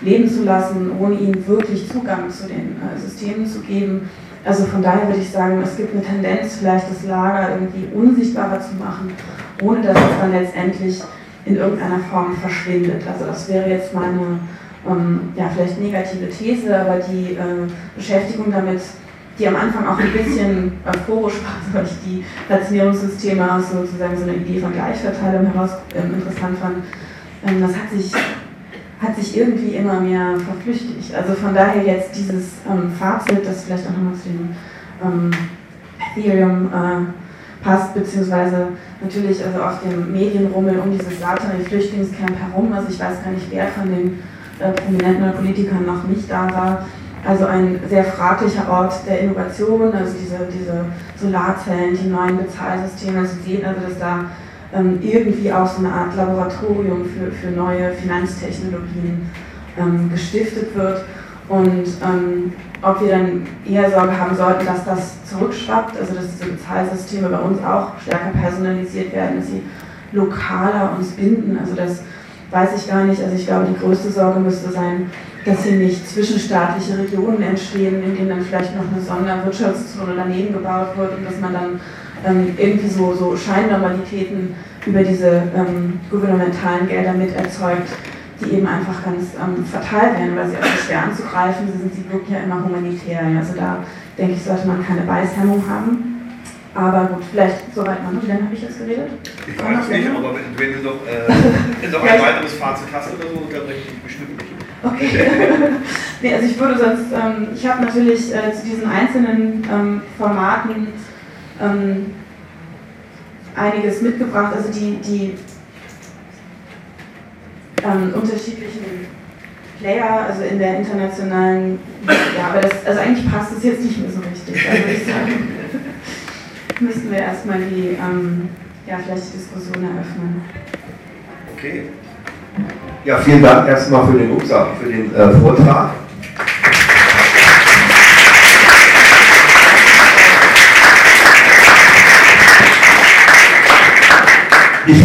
leben zu lassen, ohne ihnen wirklich Zugang zu den Systemen zu geben. Also von daher würde ich sagen, es gibt eine Tendenz, vielleicht das Lager irgendwie unsichtbarer zu machen, ohne dass es dann letztendlich in irgendeiner Form verschwindet. Also das wäre jetzt meine ja, vielleicht negative These, aber die Beschäftigung damit, die am Anfang auch ein bisschen euphorisch war, weil ich die Platzierungssysteme aus sozusagen so eine Idee von Gleichverteilung heraus interessant fand, das hat sich irgendwie immer mehr verflüchtigt. Also von daher jetzt dieses Fazit, das vielleicht auch nochmal zu dem Ethereum passt, beziehungsweise natürlich also auf dem Medienrummel um dieses Zaatari-Flüchtlingscamp herum, also ich weiß gar nicht, wer von den Prominenten oder Politikern noch nicht da war. Also ein sehr fraglicher Ort der Innovation, also diese Solarzellen, die neuen Bezahlsysteme, also Sie sehen also, dass da irgendwie auch so eine Art Laboratorium für neue Finanztechnologien gestiftet wird und ob wir dann eher Sorge haben sollten, dass das zurückschwappt, also dass diese Bezahlsysteme bei uns auch stärker personalisiert werden, dass sie lokaler uns binden, also das weiß ich gar nicht, also ich glaube, die größte Sorge müsste sein, dass hier nicht zwischenstaatliche Regionen entstehen, in denen dann vielleicht noch eine Sonderwirtschaftszone daneben gebaut wird und dass man dann irgendwie so Scheinnormalitäten über diese gouvernementalen Gelder mit erzeugt, die eben einfach ganz fatal werden, weil sie auch so schwer anzugreifen sind, sie wirken ja immer humanitär. Ja? Also da, denke ich, sollte man keine Beißhemmung haben. Aber gut, vielleicht soweit man noch, wie lange habe ich jetzt geredet? Ich weiß nicht, aber wenn du noch ein weiteres Fazit hast oder so, dann rechne ich bestimmt nicht. Okay. Nee, also ich würde sonst, ich habe natürlich zu diesen einzelnen Formaten einiges mitgebracht, also die unterschiedlichen Player, also in der internationalen, ja, aber das, also eigentlich passt es jetzt nicht mehr so richtig, also würde ich sagen, müssten wir erstmal die, ja, vielleicht die Diskussion eröffnen. Okay. Ja, vielen Dank erstmal für den Vortrag. Ich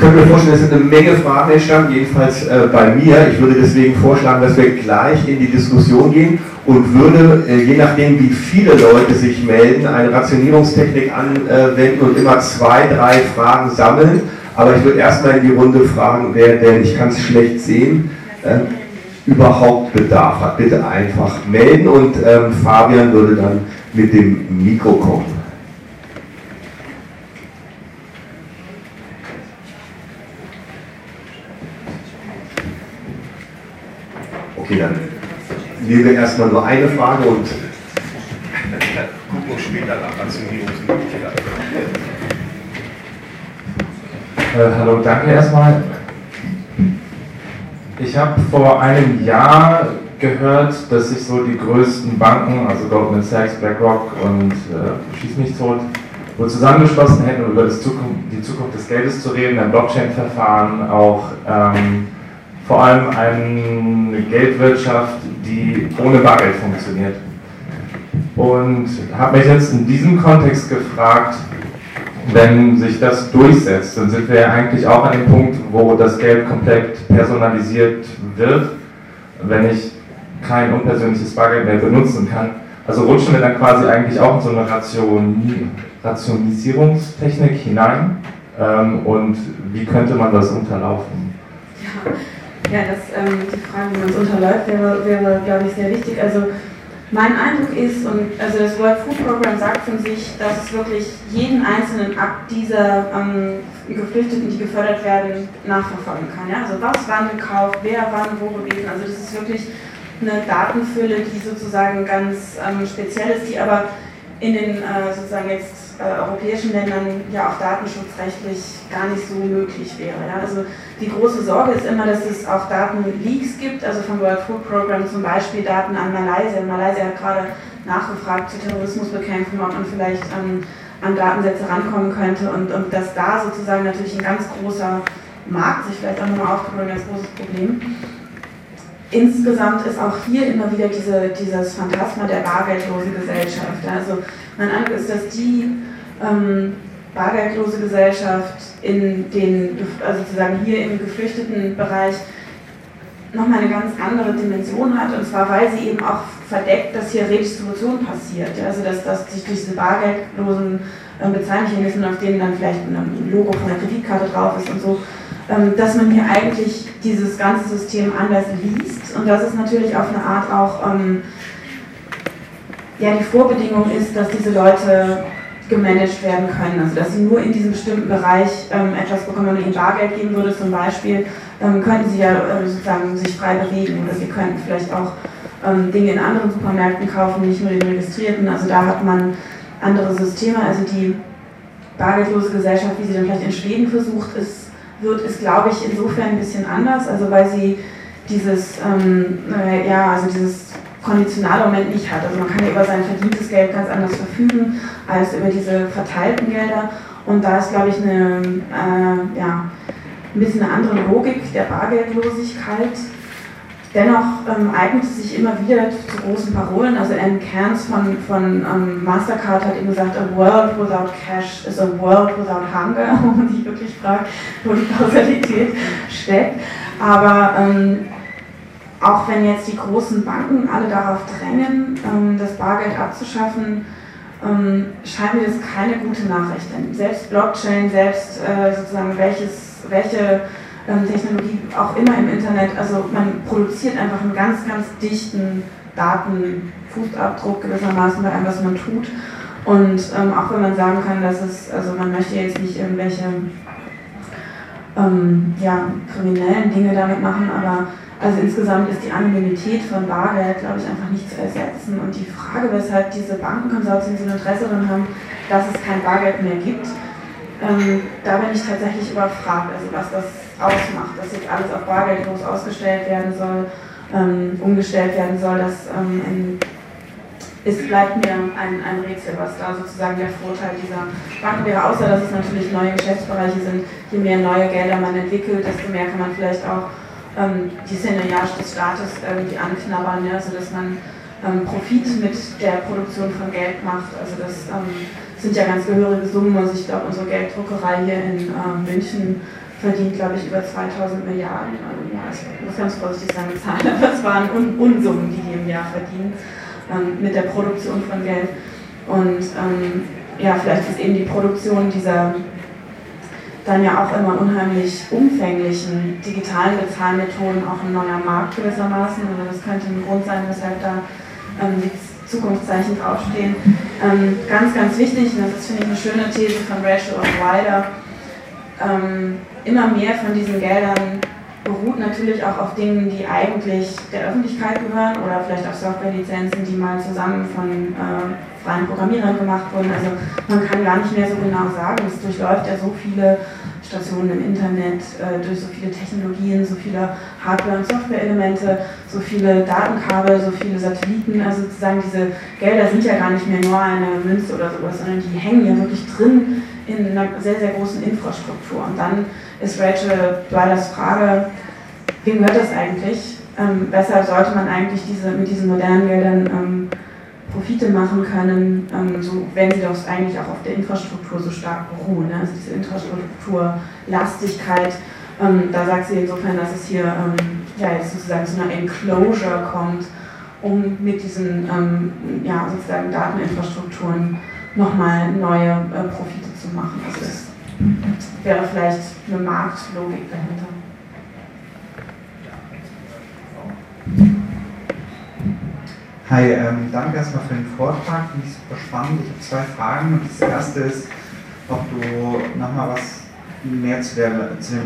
könnte mir vorstellen, es sind eine Menge Fragen entstanden, jedenfalls bei mir. Ich würde deswegen vorschlagen, dass wir gleich in die Diskussion gehen und würde, je nachdem wie viele Leute sich melden, eine Rationierungstechnik anwenden und immer 2, 3 Fragen sammeln. Aber ich würde erstmal in die Runde fragen, wer denn, ich kann es schlecht sehen, überhaupt Bedarf hat. Bitte einfach melden und Fabian würde dann mit dem Mikro kommen. Okay, dann nehmen wir erstmal nur eine Frage und gucken wir später nach Rationierungsmöglichkeiten. Hallo, danke erstmal. Ich habe vor einem Jahr gehört, dass sich so die größten Banken, also Goldman Sachs, BlackRock und schieß mich tot, wohl zusammengeschlossen hätten, um über die Zukunft des Geldes zu reden, ein Blockchain-Verfahren, auch vor allem eine Geldwirtschaft, die ohne Bargeld funktioniert. Und habe mich jetzt in diesem Kontext gefragt, wenn sich das durchsetzt, dann sind wir ja eigentlich auch an dem Punkt, wo das Geld komplett personalisiert wird, wenn ich kein unpersönliches Bargeld mehr benutzen kann. Also rutschen wir dann quasi eigentlich auch in so eine Rationalisierungstechnik hinein und wie könnte man das unterlaufen? Ja, die Frage, wie man es unterläuft, wäre, glaube ich, sehr wichtig. Also mein Eindruck ist, und also das World Food Programme sagt von sich, dass es wirklich jeden Einzelnen ab dieser Geflüchteten, die gefördert werden, nachverfolgen kann. Ja? Also was wann gekauft, wer wann wo gewesen. Also das ist wirklich eine Datenfülle, die sozusagen ganz speziell ist, die aber in den sozusagen jetzt europäischen Ländern ja auch datenschutzrechtlich gar nicht so möglich wäre. Ja? Also die große Sorge ist immer, dass es auch Datenleaks gibt, also vom World Food Programme zum Beispiel Daten an Malaysia. Malaysia hat gerade nachgefragt zur Terrorismusbekämpfung, ob man vielleicht an Datensätze rankommen könnte und dass da sozusagen natürlich ein ganz großer Markt sich vielleicht auch nochmal auftut, ein ganz großes Problem. Insgesamt ist auch hier immer wieder dieses Phantasma der bargeldlosen Gesellschaft. Also mein Eindruck ist, dass die bargeldlose Gesellschaft in den, also sozusagen hier im geflüchteten Bereich nochmal eine ganz andere Dimension hat, und zwar weil sie eben auch verdeckt, dass hier Redistribution passiert. Also dass sich durch diese bargeldlosen Bezahlmechanismen, auf denen dann vielleicht ein Logo von der Kreditkarte drauf ist und so, dass man hier eigentlich dieses ganze System anders liest und dass es natürlich auf eine Art auch ja, die Vorbedingung ist, dass diese Leute gemanagt werden können, also dass sie nur in diesem bestimmten Bereich etwas bekommen. Wenn man ihnen Bargeld geben würde zum Beispiel, könnten sie ja sozusagen sich frei bewegen oder sie könnten vielleicht auch Dinge in anderen Supermärkten kaufen, nicht nur den registrierten, also da hat man andere Systeme, also die bargeldlose Gesellschaft, wie sie dann vielleicht in Schweden versucht ist, glaube ich, insofern ein bisschen anders, also weil sie dieses, dieses konditionale Moment nicht hat. Also man kann ja über sein verdientes Geld ganz anders verfügen, als über diese verteilten Gelder. Und da ist, glaube ich, eine, ein bisschen eine andere Logik der Bargeldlosigkeit. Dennoch eignet es sich immer wieder zu großen Parolen. Also Anne Cairns von Mastercard hat eben gesagt, a world without cash is a world without hunger, wo man sich wirklich fragt, wo die Kausalität steckt. Aber auch wenn jetzt die großen Banken alle darauf drängen, das Bargeld abzuschaffen, scheint mir das keine gute Nachricht. Denn selbst Blockchain, selbst sozusagen welche Technologie auch immer im Internet, also man produziert einfach einen ganz, ganz dichten Datenfußabdruck gewissermaßen bei allem, was man tut. Und auch wenn man sagen kann, dass es, also man möchte jetzt nicht irgendwelche kriminellen Dinge damit machen, aber also insgesamt ist die Anonymität von Bargeld, glaube ich, einfach nicht zu ersetzen. Und die Frage, weshalb diese Bankenkonsortien so ein Interesse daran haben, dass es kein Bargeld mehr gibt, da bin ich tatsächlich überfragt, also was das ausmacht, dass jetzt alles auf bargeldlos ausgestellt werden soll, umgestellt werden soll, das bleibt mir ein Rätsel, was da sozusagen der Vorteil dieser Banken wäre, außer dass es natürlich neue Geschäftsbereiche sind, je mehr neue Gelder man entwickelt, desto mehr kann man vielleicht auch die Szenariage des Staates irgendwie anknabbern, ja, sodass man Profit mit der Produktion von Geld macht, also das sind ja ganz gehörige Summen, also ich glaube, unsere Gelddruckerei hier in München verdient, glaube ich, über 2000 Milliarden im Jahr. Ich muss ganz vorsichtig sagen, Zahlen, aber es waren Unsummen, die die im Jahr verdienen, mit der Produktion von Geld. Und ja, vielleicht ist eben die Produktion dieser dann ja auch immer unheimlich umfänglichen digitalen Bezahlmethoden auch ein neuer Markt gewissermaßen. Also das könnte ein Grund sein, weshalb da Zukunftszeichen draufstehen. Ganz, ganz wichtig, und das ist, finde ich, eine schöne These von Rachel und Wilder, immer mehr von diesen Geldern beruht natürlich auch auf Dingen, die eigentlich der Öffentlichkeit gehören oder vielleicht auch Softwarelizenzen, die mal zusammen von freien Programmierern gemacht wurden. Also man kann gar nicht mehr so genau sagen, es durchläuft ja so viele Stationen im Internet, durch so viele Technologien, so viele Hardware- und Software-Elemente, so viele Datenkabel, so viele Satelliten, also sozusagen diese Gelder sind ja gar nicht mehr nur eine Münze oder sowas, sondern die hängen ja wirklich drin in einer sehr, sehr großen Infrastruktur. Und dann ist Rachel Dwilers Frage, wem gehört das eigentlich? Weshalb sollte man eigentlich mit diesen modernen Geldern Profite machen können, so, wenn sie doch eigentlich auch auf der Infrastruktur so stark beruhen, ne? Also diese Infrastrukturlastigkeit, da sagt sie insofern, dass es hier jetzt sozusagen zu einer Enclosure kommt, um mit diesen sozusagen Dateninfrastrukturen nochmal neue Profite zu machen. Also das wäre vielleicht eine Marktlogik dahinter. Hi, danke erstmal für den Vortrag, finde ich super spannend. Ich habe zwei Fragen. Das erste ist, ob du nochmal was mehr zu dem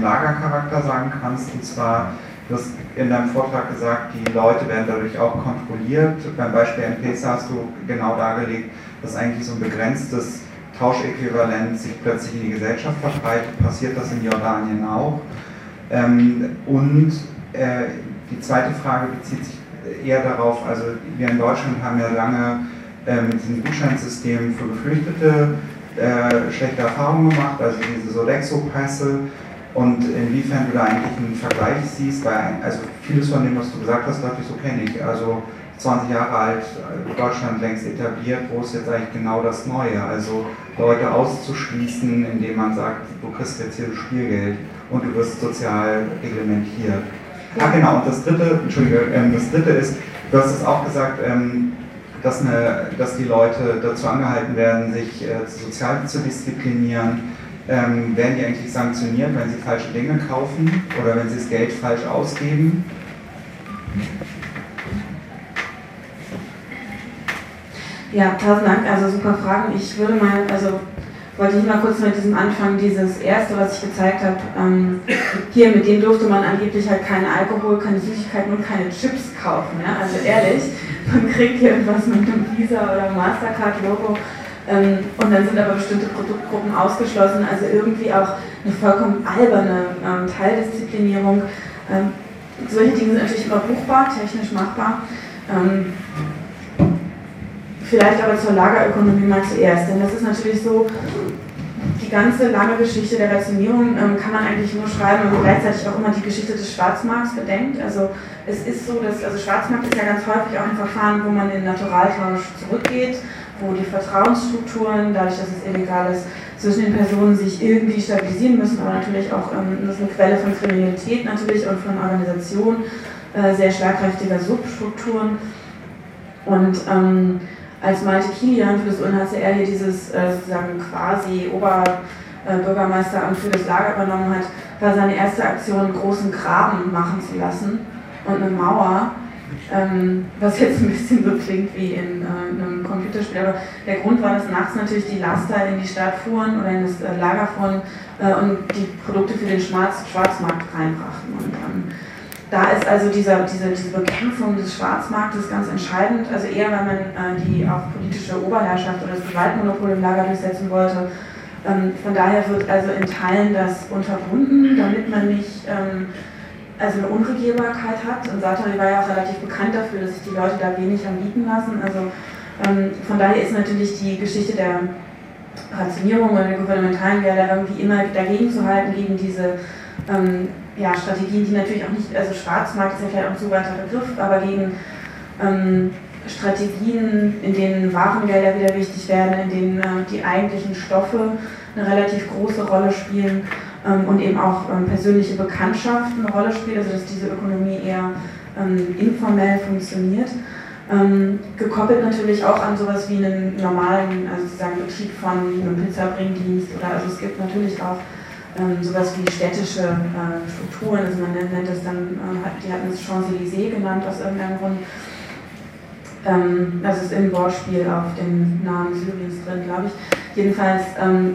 Lagercharakter sagen kannst. Und zwar, du hast in deinem Vortrag gesagt, die Leute werden dadurch auch kontrolliert. Beim Beispiel M-Pesa hast du genau dargelegt, dass eigentlich so ein begrenztes Tauschäquivalent sich plötzlich in die Gesellschaft verbreitet. Passiert das in Jordanien auch? Die zweite Frage bezieht sich eher darauf, also wir in Deutschland haben ja lange ein Gutscheinsystem für Geflüchtete schlechte Erfahrungen gemacht, also diese Sodexo-Pässe, und inwiefern du da eigentlich einen Vergleich siehst, weil also vieles von dem, was du gesagt hast, dachte ich, so kenne ich, also 20 Jahre alt, Deutschland längst etabliert, wo ist jetzt eigentlich genau das Neue, also Leute auszuschließen, indem man sagt, du kriegst jetzt hier Spielgeld und du wirst sozial reglementiert. Ah genau, und das dritte, ist, du hast es auch gesagt, dass die Leute dazu angehalten werden, sich sozial zu disziplinieren, Werden die eigentlich sanktioniert, wenn sie falsche Dinge kaufen oder wenn sie das Geld falsch ausgeben? Ja, tausend Dank, also super Fragen. Ich würde mal, also wollte ich mal kurz mit diesem Anfang, dieses erste, was ich gezeigt habe, hier, mit dem durfte man angeblich halt keinen Alkohol, keine Süßigkeiten und keine Chips kaufen. Ja? Also ehrlich, man kriegt hier irgendwas mit einem Visa oder Mastercard-Logo. Und dann sind aber bestimmte Produktgruppen ausgeschlossen, also irgendwie auch eine vollkommen alberne Teildisziplinierung. Solche Dinge sind natürlich überbuchbar, technisch machbar. Vielleicht aber zur Lagerökonomie mal zuerst, denn das ist natürlich so, die ganze lange Geschichte der Rationierung kann man eigentlich nur schreiben, wenn man gleichzeitig auch immer die Geschichte des Schwarzmarkts bedenkt. Also es ist so, dass, also Schwarzmarkt ist ja ganz häufig auch ein Verfahren, wo man in Naturaltausch zurückgeht, wo die Vertrauensstrukturen, dadurch, dass es illegal ist, zwischen den Personen sich irgendwie stabilisieren müssen, aber natürlich auch, das ist eine Quelle von Kriminalität natürlich und von Organisation, sehr schlagkräftiger Substrukturen. Und als Malte Kilian für das UNHCR hier dieses sozusagen quasi Oberbürgermeisteramt für das Lager übernommen hat, war seine erste Aktion, einen großen Graben machen zu lassen und eine Mauer, was jetzt ein bisschen so klingt wie in einem Computerspiel, aber der Grund war, dass nachts natürlich die Laster in die Stadt fuhren oder in das Lager fuhren und die Produkte für den Schwarzmarkt reinbrachten. Und da ist also diese Bekämpfung des Schwarzmarktes ganz entscheidend, also eher, wenn man die auch politische Oberherrschaft oder das Gewaltmonopol im Lager durchsetzen wollte. Von daher wird also in Teilen das unterbunden, damit man nicht also eine Unregierbarkeit hat. Und Zaatari war ja auch relativ bekannt dafür, dass sich die Leute da wenig am Bieten lassen. Also von daher ist natürlich die Geschichte der Rationierung oder der gouvernementalen Gelder irgendwie immer dagegen zu halten, gegen diese Strategien, die natürlich auch nicht, also Schwarzmarkt ist ja vielleicht auch ein zu weiter Begriff, aber gegen Strategien, in denen Warengelder wieder wichtig werden, in denen die eigentlichen Stoffe eine relativ große Rolle spielen und eben auch persönliche Bekanntschaften eine Rolle spielen, also dass diese Ökonomie eher informell funktioniert. Gekoppelt natürlich auch an sowas wie einen normalen, also sozusagen Betrieb von einem Pizzabringdienst oder, also es gibt natürlich auch sowas wie städtische Strukturen, also man nennt das dann, die hatten es Champs-Élysées genannt aus irgendeinem Grund. Das ist im Wortspiel auf dem Namen Syriens drin, glaube ich. Jedenfalls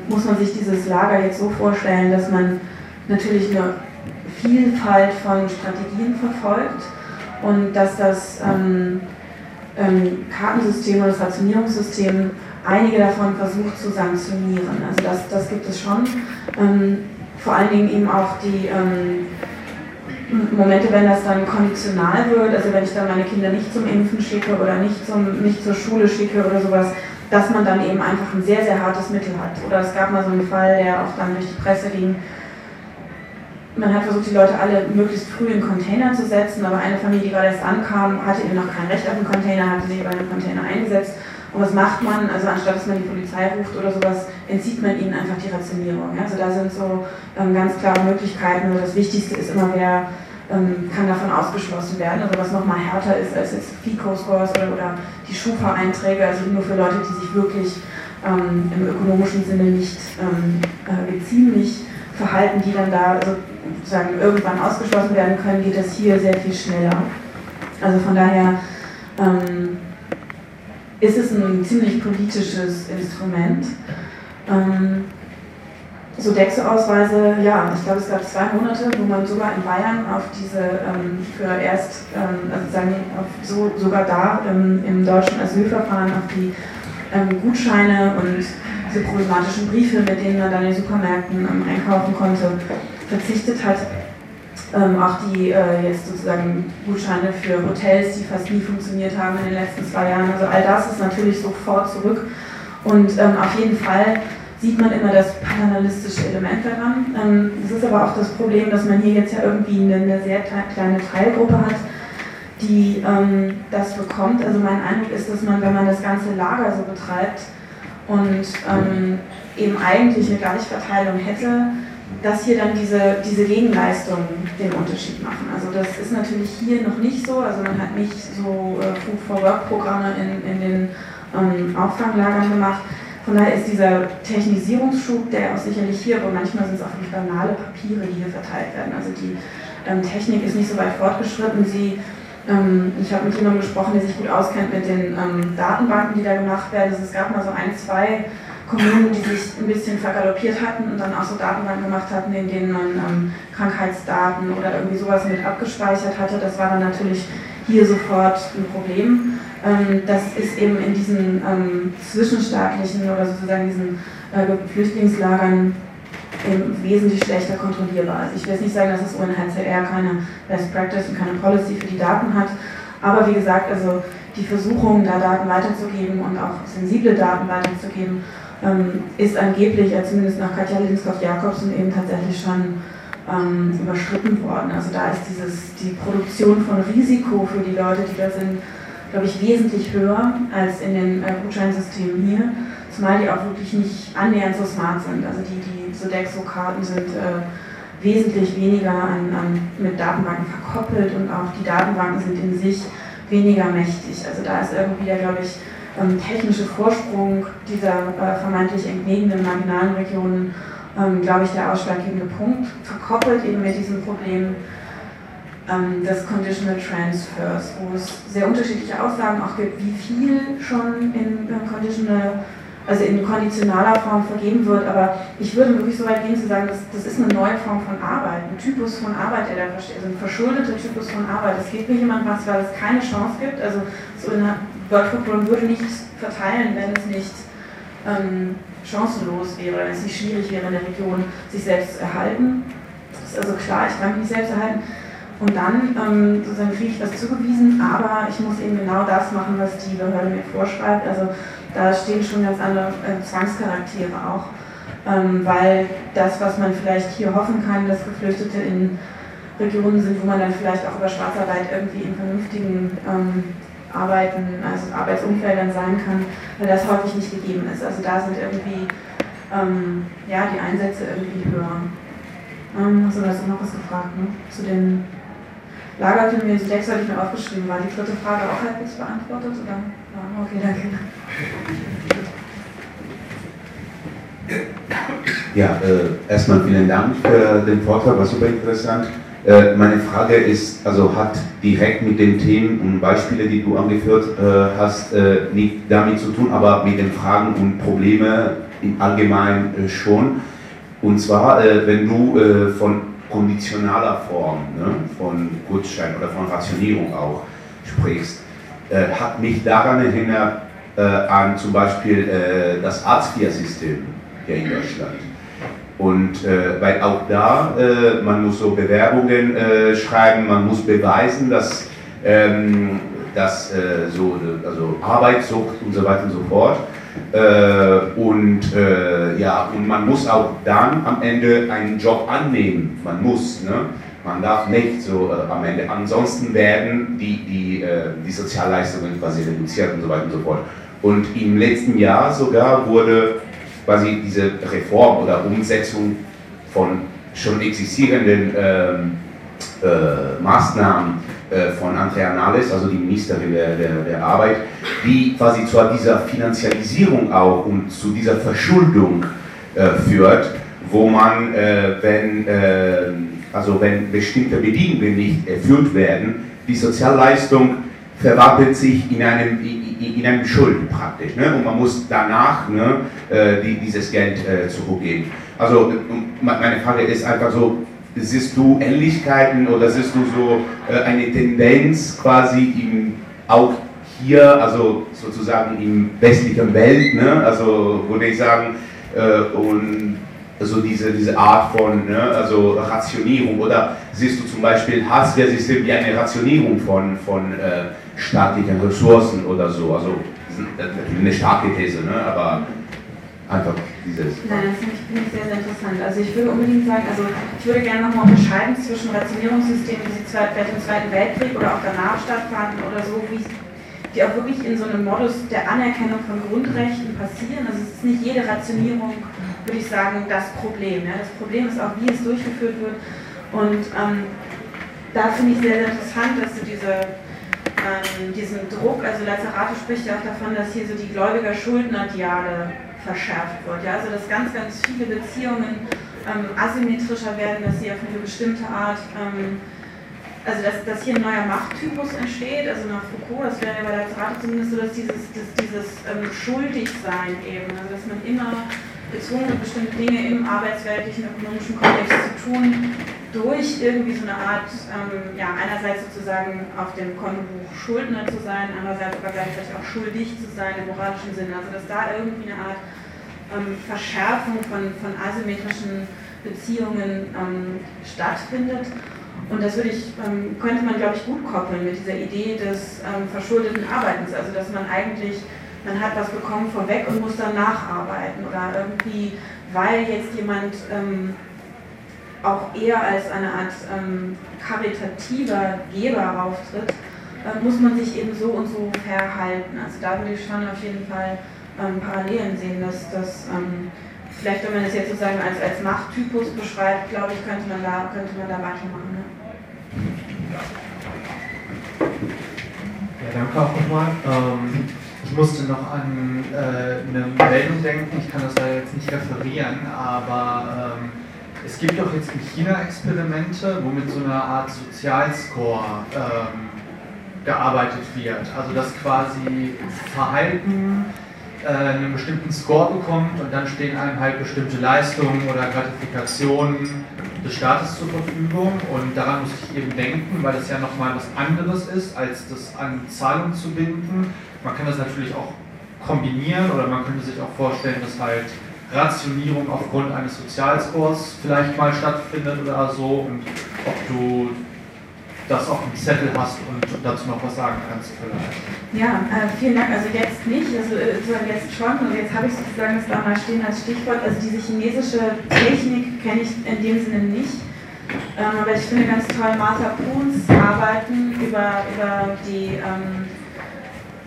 muss man sich dieses Lager jetzt so vorstellen, dass man natürlich eine Vielfalt von Strategien verfolgt und dass das Kartensystem oder das Rationierungssystem einige davon versucht zu sanktionieren. Also das gibt es schon. Vor allen Dingen eben auch die Momente, wenn das dann konditional wird, also wenn ich dann meine Kinder nicht zum Impfen schicke oder nicht zur Schule schicke oder sowas, dass man dann eben einfach ein sehr, sehr hartes Mittel hat. Oder es gab mal so einen Fall, der auch dann durch die Presse ging. Man hat versucht, die Leute alle möglichst früh in Container zu setzen, aber eine Familie, die gerade erst ankam, hatte eben noch kein Recht auf einen Container, hatte sich aber in einen Container eingesetzt. Und was macht man? Also anstatt, dass man die Polizei ruft oder sowas, entzieht man ihnen einfach die Rationierung. Also da sind so ganz klare Möglichkeiten. Nur das Wichtigste ist immer, wer kann davon ausgeschlossen werden. Also was nochmal härter ist als jetzt FICO-Scores oder die Schufa-Einträge, also nur für Leute, die sich wirklich im ökonomischen Sinne nicht geziemlich verhalten, die dann da sozusagen irgendwann ausgeschlossen werden können, geht das hier sehr viel schneller. Also von daher ist es ein ziemlich politisches Instrument. So Dexo-Ausweise, ja, ich glaube, es gab 2 Monate, wo man sogar in Bayern auf diese, im deutschen Asylverfahren auf die Gutscheine und diese problematischen Briefe, mit denen man dann in Supermärkten einkaufen konnte, verzichtet hat. Auch die jetzt sozusagen Gutscheine für Hotels, die fast nie funktioniert haben in den letzten 2 Jahren. Also all das ist natürlich sofort zurück. Und auf jeden Fall sieht man immer das paternalistische Element daran. Es ist aber auch das Problem, dass man hier jetzt ja irgendwie eine sehr kleine Teilgruppe hat, die das bekommt. Also mein Eindruck ist, dass man, wenn man das ganze Lager so betreibt und eben eigentlich eine Gleichverteilung hätte, dass hier dann diese Gegenleistungen den Unterschied machen. Also das ist natürlich hier noch nicht so, also man hat nicht so Food-for-Work-Programme in den Auffanglagern gemacht, Von daher ist dieser Technisierungsschub, der auch sicherlich hier, aber manchmal sind es auch wirklich banale Papiere, die hier verteilt werden. Also die Technik ist nicht so weit fortgeschritten. Ich habe mit jemandem gesprochen, der sich gut auskennt mit den Datenbanken, die da gemacht werden. Also es gab mal so ein, zwei Kommunen, die sich ein bisschen vergaloppiert hatten und dann auch so Datenbanken gemacht hatten, in denen man Krankheitsdaten oder irgendwie sowas mit abgespeichert hatte. Das war dann natürlich hier sofort ein Problem. Das ist eben in diesen zwischenstaatlichen oder sozusagen diesen Flüchtlingslagern eben wesentlich schlechter kontrollierbar. Also ich will jetzt nicht sagen, dass das UNHCR keine Best Practice und keine Policy für die Daten hat, aber wie gesagt, also die Versuchung, da Daten weiterzugeben und auch sensible Daten weiterzugeben, ist angeblich, zumindest nach Katja Lindskov Jacobsen, eben tatsächlich schon überschritten worden. Also da ist die Produktion von Risiko für die Leute, die da sind, glaube ich, wesentlich höher als in den Gutscheinsystemen hier, zumal die auch wirklich nicht annähernd so smart sind. Also die Sodexo-Karten sind wesentlich weniger mit Datenbanken verkoppelt und auch die Datenbanken sind in sich weniger mächtig. Also da ist irgendwie der, glaube ich, technische Vorsprung dieser vermeintlich entlegenen marginalen Regionen, glaube ich, der ausschlaggebende Punkt, verkoppelt eben mit diesem Problem des Conditional Transfers, wo es sehr unterschiedliche Aussagen auch gibt, wie viel schon in konditionaler Form vergeben wird, aber ich würde wirklich so weit gehen zu sagen, das ist eine neue Form von Arbeit, ein Typus von Arbeit, der da versteht, also ein verschuldeter Typus von Arbeit. Es gibt mir jemand was, weil es keine Chance gibt, also so eine World Food Programme würde nicht verteilen, wenn es nicht chancenlos wäre, wenn es nicht schwierig wäre, in der Region sich selbst zu erhalten. Das ist also klar, ich kann mich nicht selbst erhalten. Und dann sozusagen kriege ich was zugewiesen, aber ich muss eben genau das machen, was die Behörde mir vorschreibt. Also da stehen schon ganz andere Zwangscharaktere auch, weil das, was man vielleicht hier hoffen kann, dass Geflüchtete in Regionen sind, wo man dann vielleicht auch über Schwarzarbeit irgendwie in vernünftigen Arbeitsumfeldern sein kann, weil das häufig nicht gegeben ist. Also da sind irgendwie die Einsätze irgendwie höher. Achso, da hast du noch was gefragt, ne? Zu den Lager, die mir die Text hatte ich mir aufgeschrieben, war die dritte Frage auch halbwegs beantwortet? Oder? Ja, okay, danke. Ja, erstmal vielen Dank für den Vortrag, war super interessant. Meine Frage ist, also hat direkt mit den Themen und Beispielen, die du angeführt hast, nicht damit zu tun, aber mit den Fragen und Problemen im Allgemeinen schon. Und zwar, wenn du von konditionaler Form, ne, von Gutschein oder von Rationierung auch sprichst, hat mich daran erinnert an zum Beispiel das Hartz-IV-System hier in Deutschland. Und weil auch da, man muss so Bewerbungen schreiben, man muss beweisen, dass, also Arbeitssucht und so weiter und so fort. Und man muss auch dann am Ende einen Job annehmen, man muss, ne? Man darf nicht so am Ende, ansonsten werden die Sozialleistungen quasi reduziert und so weiter und so fort. Und im letzten Jahr sogar wurde quasi diese Reform oder Umsetzung von schon existierenden Maßnahmen von Andrea Nahles, also die Ministerin der Arbeit, die quasi zu dieser Finanzialisierung auch und zu dieser Verschuldung führt, wo man, wenn bestimmte Bedingungen nicht erfüllt werden, die Sozialleistung verwandelt sich in einem Schulden praktisch, ne? Und man muss danach, ne, dieses Geld zurückgeben. Also meine Frage ist einfach so, siehst du Ähnlichkeiten oder siehst du so eine Tendenz quasi auch hier, also sozusagen im westlichen Welt, ne? Also würde ich sagen, und also diese Art von, ne, also Rationierung, oder siehst du zum Beispiel Hartz-IV-System wie eine Rationierung von staatlichen Ressourcen oder so, also eine starke These, ne? Aber einfach dieses. Nein, das finde ich sehr, sehr interessant. Also ich würde unbedingt sagen, also ich würde gerne nochmal unterscheiden zwischen Rationierungssystemen, die vielleicht im Zweiten Weltkrieg oder auch danach stattfanden oder so, die auch wirklich in so einem Modus der Anerkennung von Grundrechten passieren. Also es ist nicht jede Rationierung, würde ich sagen, das Problem. Ja? Das Problem ist auch, wie es durchgeführt wird. Und da finde ich sehr, sehr interessant, dass du diesen Druck, also Lazzarato spricht ja auch davon, dass hier so die Gläubiger-Schuldner-Diale verschärft wird. Ja? Also dass ganz, ganz viele Beziehungen asymmetrischer werden, dass sie auf eine bestimmte Art, also dass hier ein neuer Machttypus entsteht, also nach Foucault, das wäre ja bei Lazzarato zumindest so, dass dieses Schuldigsein eben, also dass man immer gezwungen wird, bestimmte Dinge im arbeitsweltlichen, ökonomischen Kontext zu tun, durch irgendwie so eine Art, ja, einerseits sozusagen auf dem Kontobuch Schuldner zu sein, andererseits aber gleichzeitig auch schuldig zu sein im moralischen Sinne. Also dass da irgendwie eine Art Verschärfung von asymmetrischen Beziehungen stattfindet. Und das könnte man, glaube ich, gut koppeln mit dieser Idee des verschuldeten Arbeitens. Also dass man eigentlich, man hat was bekommen vorweg und muss dann nacharbeiten. Oder irgendwie, weil jetzt jemand auch eher als eine Art karitativer Geber auftritt, muss man sich eben so und so verhalten. Also da würde ich schon auf jeden Fall Parallelen sehen, dass vielleicht, wenn man das jetzt sozusagen als Machttypus beschreibt, glaube ich, könnte man da weitermachen. Ne? Ja, danke auch nochmal. Ich musste noch an eine Meldung denken, ich kann das leider jetzt nicht referieren, aber es gibt doch jetzt in China Experimente, wo mit so einer Art Sozialscore gearbeitet wird. Also dass quasi Verhalten einen bestimmten Score bekommt und dann stehen einem halt bestimmte Leistungen oder Gratifikationen des Staates zur Verfügung. Und daran muss ich eben denken, weil das ja nochmal was anderes ist, als das an Zahlung zu binden. Man kann das natürlich auch kombinieren oder man könnte sich auch vorstellen, dass halt Rationierung aufgrund eines Sozialscores vielleicht mal stattfindet oder so, und ob du das auf dem Zettel hast und dazu noch was sagen kannst vielleicht. Ja, vielen Dank. Also jetzt nicht, also jetzt schon, und jetzt habe ich sozusagen das da mal stehen als Stichwort. Also diese chinesische Technik kenne ich in dem Sinne nicht, aber ich finde ganz toll Martha Poons Arbeiten über die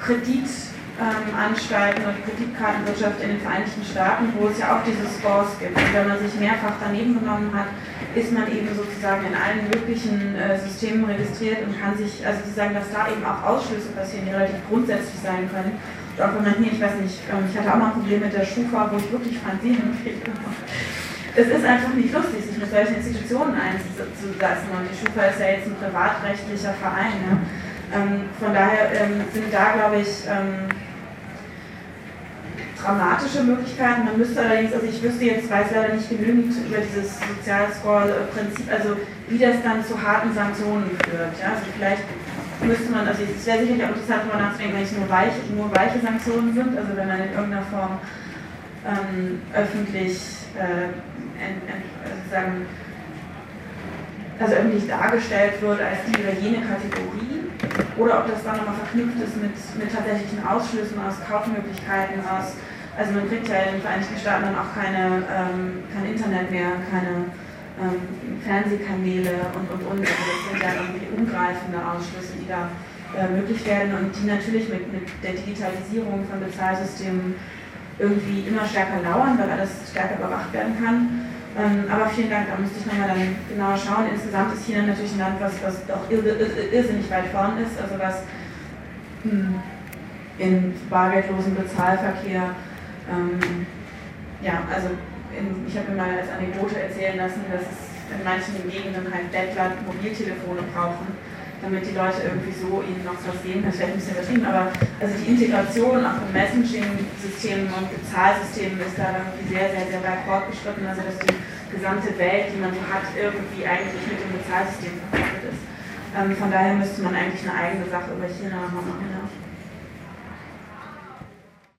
Kreditanstalten und Kreditkartenwirtschaft in den Vereinigten Staaten, wo es ja auch diese Scores gibt. Und wenn man sich mehrfach daneben genommen hat, ist man eben sozusagen in allen möglichen Systemen registriert und kann sich, also sozusagen, dass da eben auch Ausschlüsse passieren, die relativ grundsätzlich sein können. Und auch wenn man hier, ich weiß nicht, ich hatte auch mal ein Problem mit der Schufa, wo ich wirklich fand, es ist einfach nicht lustig, sich mit solchen Institutionen einzusetzen. Und die Schufa ist ja jetzt ein privatrechtlicher Verein. Ne? Von daher sind da, glaube ich, dramatische Möglichkeiten. Man müsste allerdings, also ich wüsste jetzt, weiß leider nicht genügend über dieses Sozialscore-Prinzip, also wie das dann zu harten Sanktionen führt. Ja? Also vielleicht müsste man, also es wäre sicherlich auch interessant, darüber nachzudenken, wenn es nur weiche Sanktionen sind, also wenn man in irgendeiner Form öffentlich dargestellt wird als die oder jene Kategorie. Oder ob das dann nochmal verknüpft ist mit tatsächlichen Ausschlüssen aus Kaufmöglichkeiten, also man kriegt ja in den Vereinigten Staaten dann auch kein Internet mehr, keine Fernsehkanäle und. Also das sind ja irgendwie umgreifende Ausschlüsse, die da möglich werden und die natürlich mit der Digitalisierung von Bezahlsystemen irgendwie immer stärker lauern, weil alles stärker überwacht werden kann. Aber vielen Dank, da müsste ich nochmal dann genauer schauen. Insgesamt ist China natürlich ein Land, was doch irrsinnig weit vorn ist, also was in bargeldlosen Bezahlverkehr, ja, also ich habe mir mal als Anekdote erzählen lassen, dass es in manchen Gegenden halt Deadland Mobiltelefone brauchen, damit die Leute irgendwie so ihnen noch was geben. Das wäre ein bisschen übertrieben, aber also die Integration auch von Messaging-Systemen und Bezahlsystemen ist da irgendwie sehr, sehr, sehr weit fortgeschritten, also dass die gesamte Welt, die man so hat, irgendwie eigentlich mit dem Bezahlsystem verknüpft ist. Von daher müsste man eigentlich eine eigene Sache über China nochmal machen.